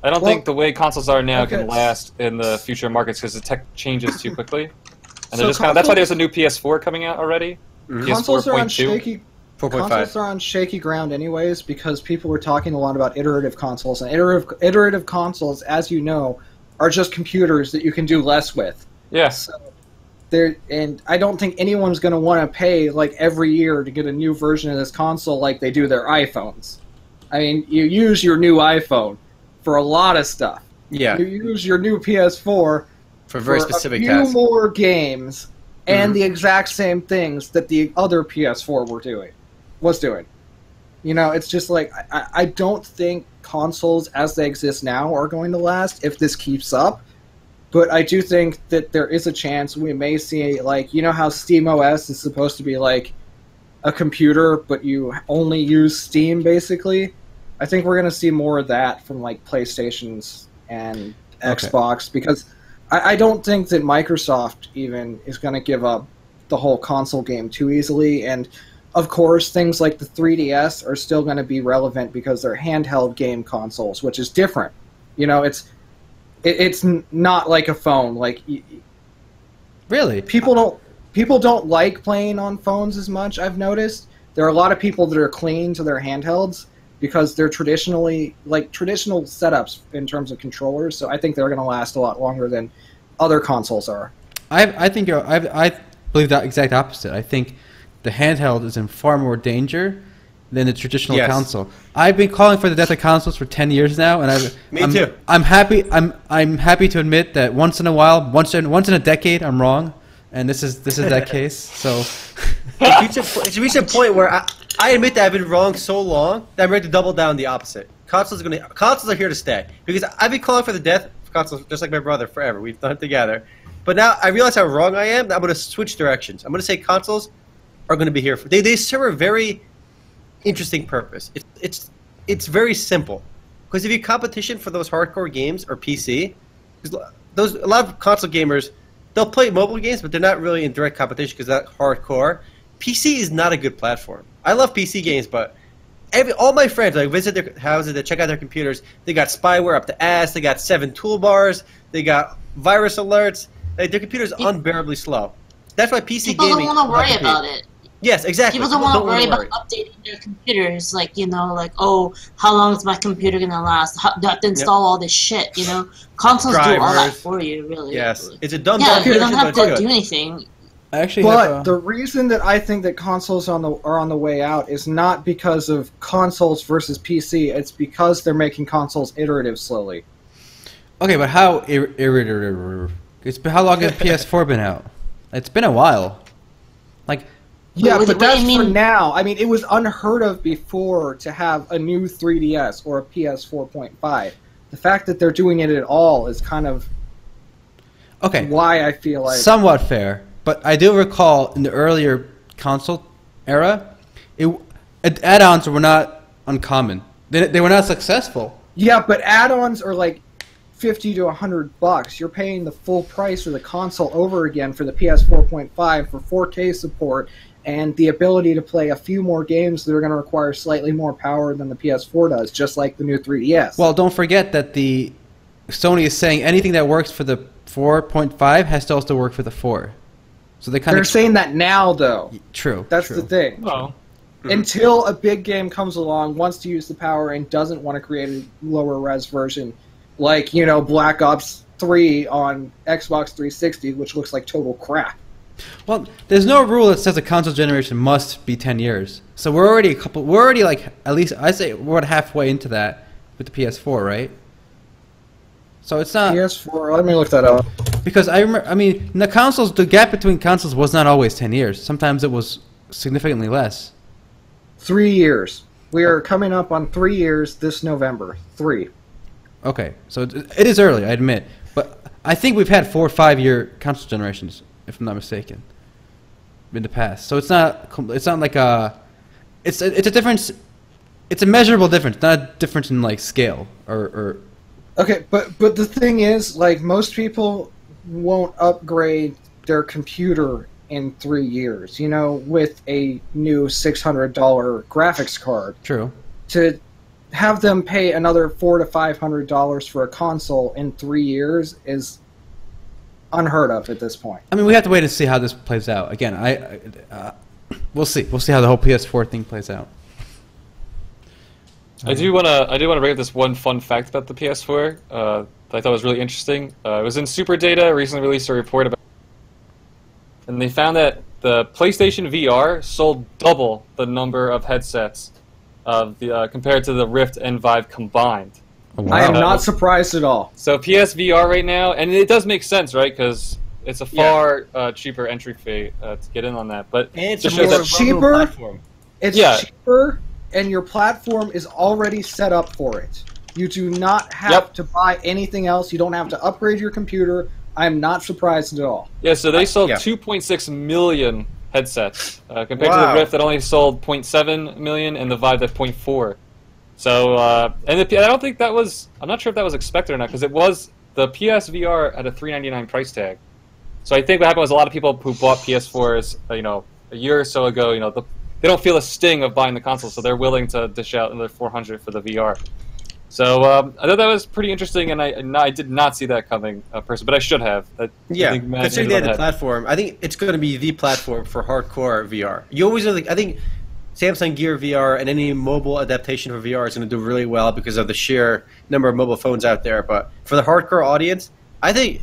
I don't well, think the way consoles are now okay. can last in the future markets because the tech changes too quickly. And so just kind of, that's why there's a new P S four coming out already. Mm-hmm. Consoles are on shaky. Consoles are on shaky ground anyways because people were talking a lot about iterative consoles, and iterative iterative consoles, as you know, are just computers that you can do less with. Yes. Yeah. So there, and I don't think anyone's going to want to pay like every year to get a new version of this console like they do their iPhones. I mean, you use your new iPhone for a lot of stuff. Yeah. You use your new P S four for very for specific a few tasks. more games and mm-hmm. the exact same things that the other P S four were doing. was doing. You know, it's just like, I, I don't think consoles as they exist now are going to last if this keeps up, but I do think that there is a chance we may see, like, you know how SteamOS is supposed to be like a computer, but you only use Steam, basically? I think we're going to see more of that from, like, PlayStations and okay. Xbox, because I, I don't think that Microsoft even is going to give up the whole console game too easily, and of course, things like the three D S are still going to be relevant because they're handheld game consoles, which is different. You know, it's it, it's not like a phone. Like, really, people don't people don't like playing on phones as much. I've noticed there are a lot of people that are clinging to their handhelds because they're traditionally like traditional setups in terms of controllers. So I think they're going to last a lot longer than other consoles are. I I think you're, I I believe the exact opposite. I think the handheld is in far more danger than the traditional yes. console. I've been calling for the death of consoles for ten years now, and I've, Me I'm, too. I'm happy. I'm I'm happy to admit that once in a while, once in once in a decade, I'm wrong, and this is this is that case. So it's, reached a, it's reached a point where I, I admit that I've been wrong so long that I'm ready to double down the opposite. Consoles are going consoles are here to stay because I've been calling for the death of consoles just like my brother forever. We've done it together, but now I realize how wrong I am. I'm going to switch directions. I'm going to say consoles are going to be here for, they they serve a very interesting purpose. It's it's it's very simple because if you competition for those hardcore games or P C, those a lot of console gamers they'll play mobile games, but they're not really in direct competition because that hardcore P C is not a good platform. I love P C games, but every all my friends like visit their houses, they check out their computers. They got spyware up the ass. They got seven toolbars. They got virus alerts. Like, their computer's unbearably slow. That's why P C people gaming. People don't want to worry about it. Yes, exactly. People don't want to worry about updating their computers, like, you know, like, oh, how long is my computer going to last? How, do I have to install yep. all this shit, you know? Consoles Drivers. do all that for you, really. Yes, it's a dumb yeah, computer. Yeah, you don't have to do anything. I actually but a... the reason that I think that consoles on the, are on the way out is not because of consoles versus P C. It's because they're making consoles iterative slowly. Okay, but how iterative? It's been, how long has P S four been out? It's been a while. Like... Yeah, what, but what that's for now. I mean, it was unheard of before to have a new three D S or a P S four point five. The fact that they're doing it at all is kind of okay. why I feel like... Somewhat fair, but I do recall in the earlier console era, it, add-ons were not uncommon. They, they were not successful. Yeah, but add-ons are like fifty to a hundred bucks. You're paying the full price for the console over again for the P S four point five for four K support and the ability to play a few more games that are going to require slightly more power than the P S four does, just like the new three D S. Well, don't forget that the Sony is saying anything that works for the four point five has to also work for the four. So they kind They're of... saying that now, though. True. That's true. the thing. Well, until a big game comes along, wants to use the power, and doesn't want to create a lower-res version, like, you know, Black Ops three on Xbox three sixty, which looks like total crap. Well, there's no rule that says a console generation must be ten years. So we're already a couple. We're already like at least I say we're halfway into that with the P S four, right? So it's not P S four. Let me look that up. Because I remember, I mean, the consoles, the gap between consoles was not always ten years. Sometimes it was significantly less. Three years. We are coming up on three years this November. Three. Okay, so it is early, I admit, but I think we've had four or five year console generations, if I'm not mistaken. in the past. So it's not it's not like a it's a, it's a difference. It's a measurable difference, not a difference in like scale or, or. Okay, but but the thing is, like, most people won't upgrade their computer in three years, you know, with a new six hundred dollar graphics card. True. To have them pay another four to five hundred dollars for a console in three years is unheard of at this point. I mean, we have to wait and see how this plays out. Again, I, uh, we'll see. We'll see how the whole P S four thing plays out. I do want to I do want to bring up this one fun fact about the P S four uh, that I thought was really interesting. Uh, it was in Super Data, recently released a report about it, and they found that the PlayStation V R sold double the number of headsets of the, uh, compared to the Rift and Vive combined. Oh, wow. I am not surprised at all. So P S V R right now, and it does make sense, right? Because it's a far yeah. uh, cheaper entry fee uh, to get in on that. But and it's more that cheaper. Platform. It's yeah. cheaper. And your platform is already set up for it. You do not have yep. to buy anything else. You don't have to upgrade your computer. I'm not surprised at all. Yeah, so they sold yeah. two point six million headsets uh, compared wow. to the Rift that only sold zero point seven million and the Vive that zero point four. So, uh, and the, I don't think that was. I'm not sure if that was expected or not, because it was the P S V R at a three ninety-nine price tag. So I think what happened was a lot of people who bought P S fours, uh, you know, a year or so ago, you know, the. They don't feel a sting of buying the console, so they're willing to dish out another four hundred for the V R. So um, I thought that was pretty interesting, and I and I did not see that coming, uh, person, but I should have. I, yeah, I think considering they had the platform, I think it's going to be the platform for hardcore V R. You always really, I think Samsung Gear V R and any mobile adaptation for V R is going to do really well because of the sheer number of mobile phones out there. But for the hardcore audience, I think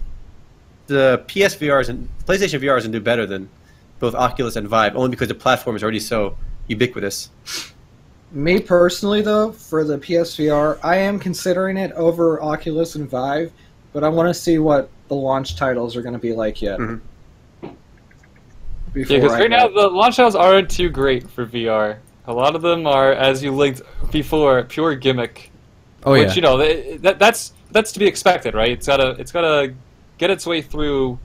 the P S V Rs and PlayStation V R is going to do better than both Oculus and Vive, only because the platform is already so ubiquitous. Me personally, though, for the P S V R, I am considering it over Oculus and Vive, but I want to see what the launch titles are going to be like yet. Mm-hmm. Before yeah, because right know. now the launch titles aren't too great for V R. A lot of them are, as you linked before, pure gimmick. Oh which, yeah. you know, that, that's that's to be expected, right? It's gotta it's gotta get its way through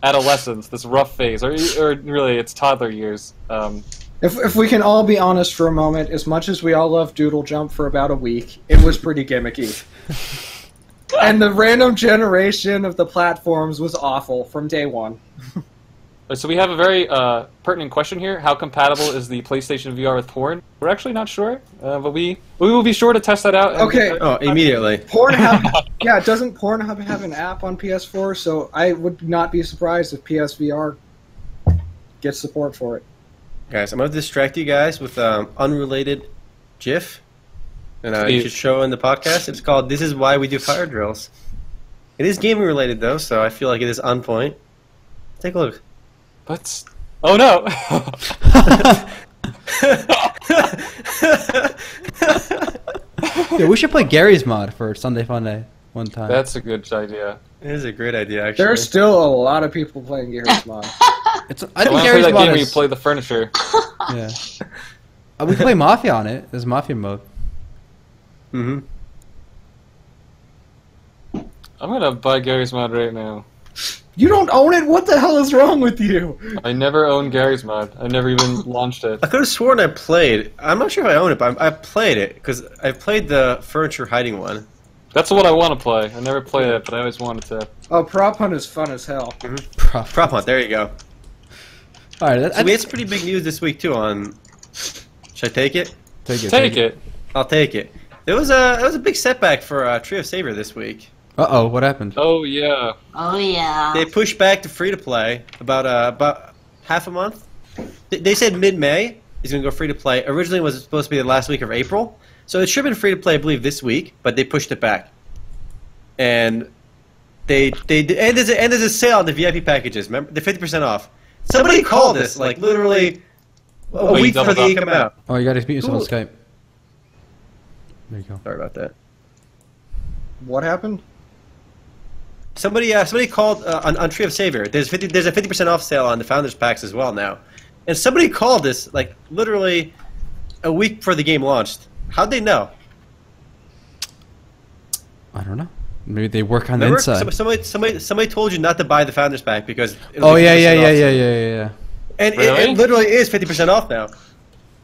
adolescence, this rough phase, or, or really, it's toddler years. Um, if, if we can all be honest for a moment, as much as we all love Doodle Jump for about a week, it was pretty gimmicky. And the random generation of the platforms was awful from day one. So we have a very uh, pertinent question here. How compatible is the PlayStation V R with porn? We're actually not sure, uh, but we we will be sure to test that out. And okay. That oh, immediately. Pornhub, yeah, doesn't Pornhub have an app on P S four? So I would not be surprised if P S V R gets support for it. Guys, I'm going to distract you guys with um, unrelated GIF, and uh, you should show in the podcast. It's called "This Is Why We Do Fire Drills." It is gaming related though, so I feel like it is on point. Take a look. What's... Oh no! Yeah, we should play Garry's Mod for Sunday Funday one time. That's a good idea. It is a great idea, actually. There's still a lot of people playing Garry's Mod. It's, I think I Garry's play that Mod game is... where you play the furniture. Yeah. Uh, we can play Mafia on it. There's Mafia mode. Mm-hmm. I'm gonna buy Garry's Mod right now. You don't own it? What the hell is wrong with you? I never owned Garry's Mod. I never even launched it. I could have sworn I played. I'm not sure if I own it, but I played it, because I played the furniture hiding one. That's the one I want to play. I never played it, but I always wanted to. Oh, Prop Hunt is fun as hell. Mm-hmm. Prop, Prop Hunt, there you go. All right, that, so we had some pretty big news this week, too, on... Should I take it? Take it. Take, take it. it. I'll take it. There was a, there was a big setback for uh, Tree of Savior this week. Uh-oh, what happened? Oh, yeah. Oh, yeah. They pushed back to free-to-play about uh, about half a month. They said mid-May is going to go free-to-play. Originally, it was supposed to be the last week of April. So it should have been free-to-play, I believe, this week, but they pushed it back. And they they and there's a, and there's a sale on the V I P packages. Remember? They're fifty percent off. Somebody, Somebody called this, like, literally a week before they come out. Oh, you got to mute yourself on Skype. There you go. Sorry about that. What happened? Somebody, uh, somebody called uh, on, on Tree of Savior. There's fifty. There's a fifty percent off sale on the Founders Packs as well now, and somebody called this like literally a week before the game launched. How'd they know? I don't know. Maybe they work on Remember? the inside. Somebody, somebody, somebody told you not to buy the Founders Pack because. It'll oh be yeah, yeah, yeah, yeah, yeah, yeah, yeah. And really? it, it literally is fifty percent off now.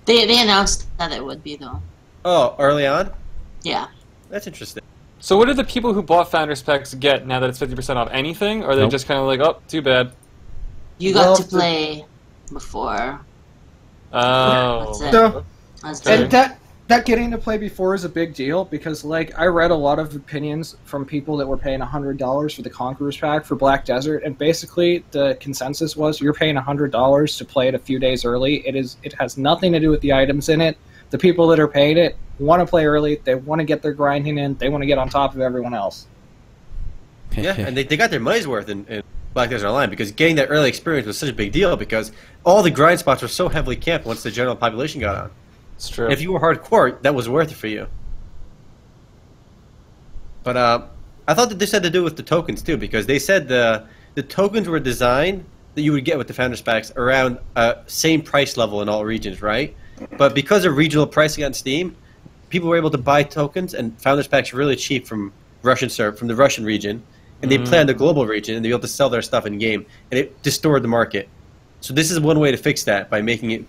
They, they announced that it would be, though. Oh, early on? Yeah. That's interesting. So what do the people who bought Founder Specs get now that it's fifty percent off? Anything? Or are they nope. just kind of like, oh, too bad? You got well, to play before. Oh. Yeah, that's it. So, and that, that getting to play before is a big deal, because like I read a lot of opinions from people that were paying one hundred dollars for the Conqueror's Pack for Black Desert, and basically the consensus was you're paying one hundred dollars to play it a few days early. It is it has nothing to do with the items in it. The people that are paying it want to play early. They want to get their grinding in. They want to get on top of everyone else. Yeah, and they, they got their money's worth in, in Black Desert Online, because getting that early experience was such a big deal because all the grind spots were so heavily camped once the general population got on. It's true. And if you were hardcore, that was worth it for you. But uh, I thought that this had to do with the tokens too, because they said the the tokens were designed that you would get with the Founders Packs around uh, same price level in all regions, right? But because of regional pricing on Steam, people were able to buy tokens and Founders Packs really cheap from Russian server from the Russian region, and they mm. play on the global region, and they're able to sell their stuff in game, and it distorted the market. So this is one way to fix that by making it.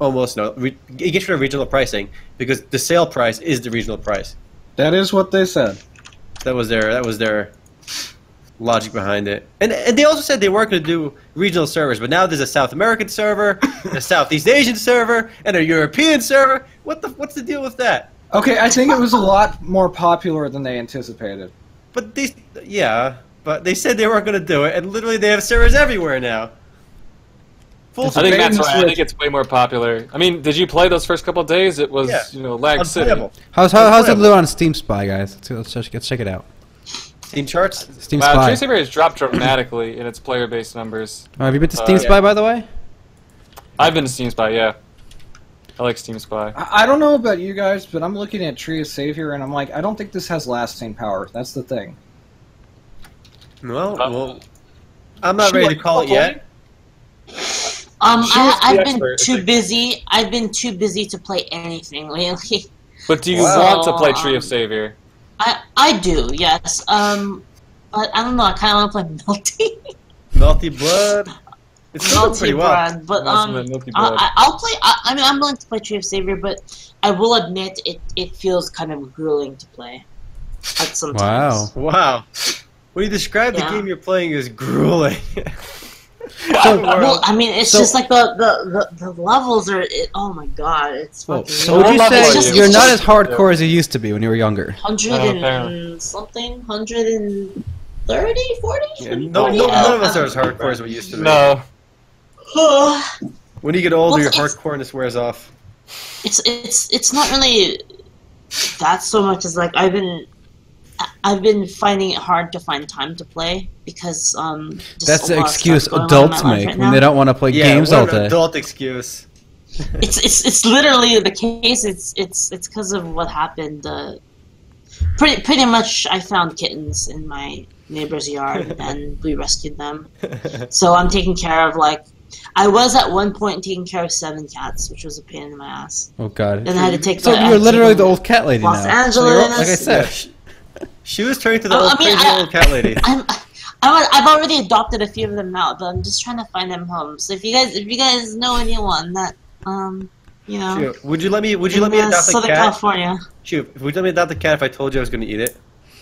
Almost no. It gets rid of regional pricing because the sale price is the regional price. That is what they said. That was their that was their logic behind it. And and they also said they weren't going to do regional servers, but now there's a South American server, a Southeast Asian server, and a European server. What the what's the deal with that? Okay, I think it was a lot more popular than they anticipated. But they yeah, but they said they weren't going to do it, and literally they have servers everywhere now. I think that's right. I think it's way more popular. I mean, did you play those first couple of days? It was, yeah. you know, lag city. How's, how, how's it look on Steam Spy, guys? Let's, let's, let's check it out. Steam charts? Steam wow, Spy. Tree of Savior has dropped dramatically in its player base numbers. Oh, have you been to Steam uh, Spy, yeah. by the way? I've been to Steam Spy, yeah. I like Steam Spy. I, I don't know about you guys, but I'm looking at Tree of Savior, and I'm like, I don't think this has lasting power. That's the thing. Well, well I'm not ready to call it yet. Um, I, I've been expert, too busy. I've been too busy to play anything lately. But do you so, want to play Tree um, of Savior? I I do, yes. Um, but I don't know. I kind of want to play Melty. Melty Blood. It's Melty Blood, but um, Melty Blood. I, I'll play. I, I mean, I'm willing to play Tree of Savior, but I will admit it. It feels kind of grueling to play. At sometimes. Wow! Wow! When you describe yeah. the game you're playing as grueling. So, well, I mean, it's so, just like the the, the, the levels are. It, oh my god, it's fucking. So would you say it's just, you're it's not just, as hardcore as you used to be when you were younger? Hundred and something, hundred and thirty, forty. Yeah, no, forty? No, none of us are as hardcore as we used to be. No. When you get older, well, your hardcoreness wears off. It's it's it's not really that so much as like I've been. I've been finding it hard to find time to play because um. Just that's the excuse adults make right when they don't want to play yeah, games all day. Yeah, adult excuse. it's it's it's literally the case. It's it's it's because of what happened. Uh, pretty pretty much, I found kittens in my neighbor's yard and we rescued them. So I'm taking care of like. I was at one point taking care of seven cats, which was a pain in my ass. Oh God! And I had to take. So you were literally the old cat lady now. Los Angeles, like I said. She was turning to the oh, old, I mean, crazy I, old cat lady. I'm, I'm, I've already adopted a few of them now, but I'm just trying to find them homes. So if you guys, if you guys know anyone that, um, you know, shoot. would you let me? Would you let me adopt Southern a cat? California. Shoot, would you let me adopt a cat if I told you I was going to eat it?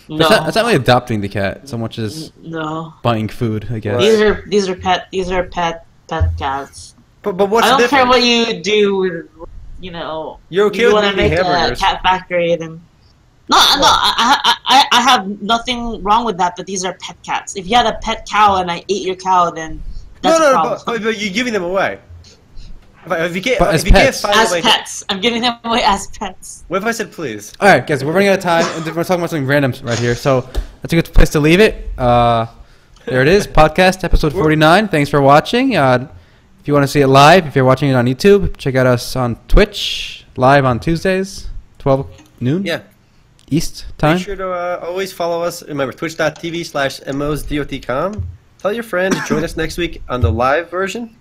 No, it's not, it's not really adopting the cat so much as no buying food. I guess these are these are pet these are pet pet cats. But but what's I don't different? care what you do with you know. You're okay you with making make hamburgers? A cat factory then. No, no, I, I, I have nothing wrong with that. But these are pet cats. If you had a pet cow and I ate your cow, then that's no, no, a problem. No, but, but you're giving them away. If you can't, but if as you pets, can't find as pets, I'm giving them away as pets. What if I said please? All right, guys, we're running out of time, and we're talking about something random right here. So that's a good place to leave it. Uh, there it is, podcast episode forty-nine. Thanks for watching. Uh, if you want to see it live, if you're watching it on YouTube, check out us on Twitch live on Tuesdays, twelve noon. Yeah. East time. Make sure to uh, always follow us. Remember, twitch dot t v slash mosdot com. Tell your friends. Join us next week on the live version.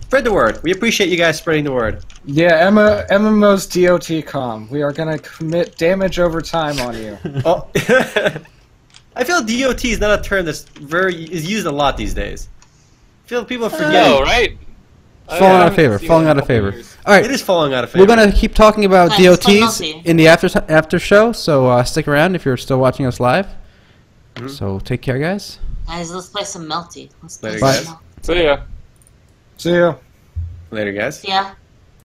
Spread the word. We appreciate you guys spreading the word. Yeah, Emma, M M Os dot com. We are going to commit damage over time on you. Oh. I feel D O T is not a term that's very is used a lot these days. I feel people forget. Oh, right. falling out of favor. Falling out of favor. All right. It is falling out of favor. We're going to keep talking about D O Ts in the after after show, so uh, stick around if you're still watching us live. Mm-hmm. So take care, guys. Guys, letys play some Melty. Let's play Later, some guys. Melty. See ya. See ya. Later, guys. Yeah.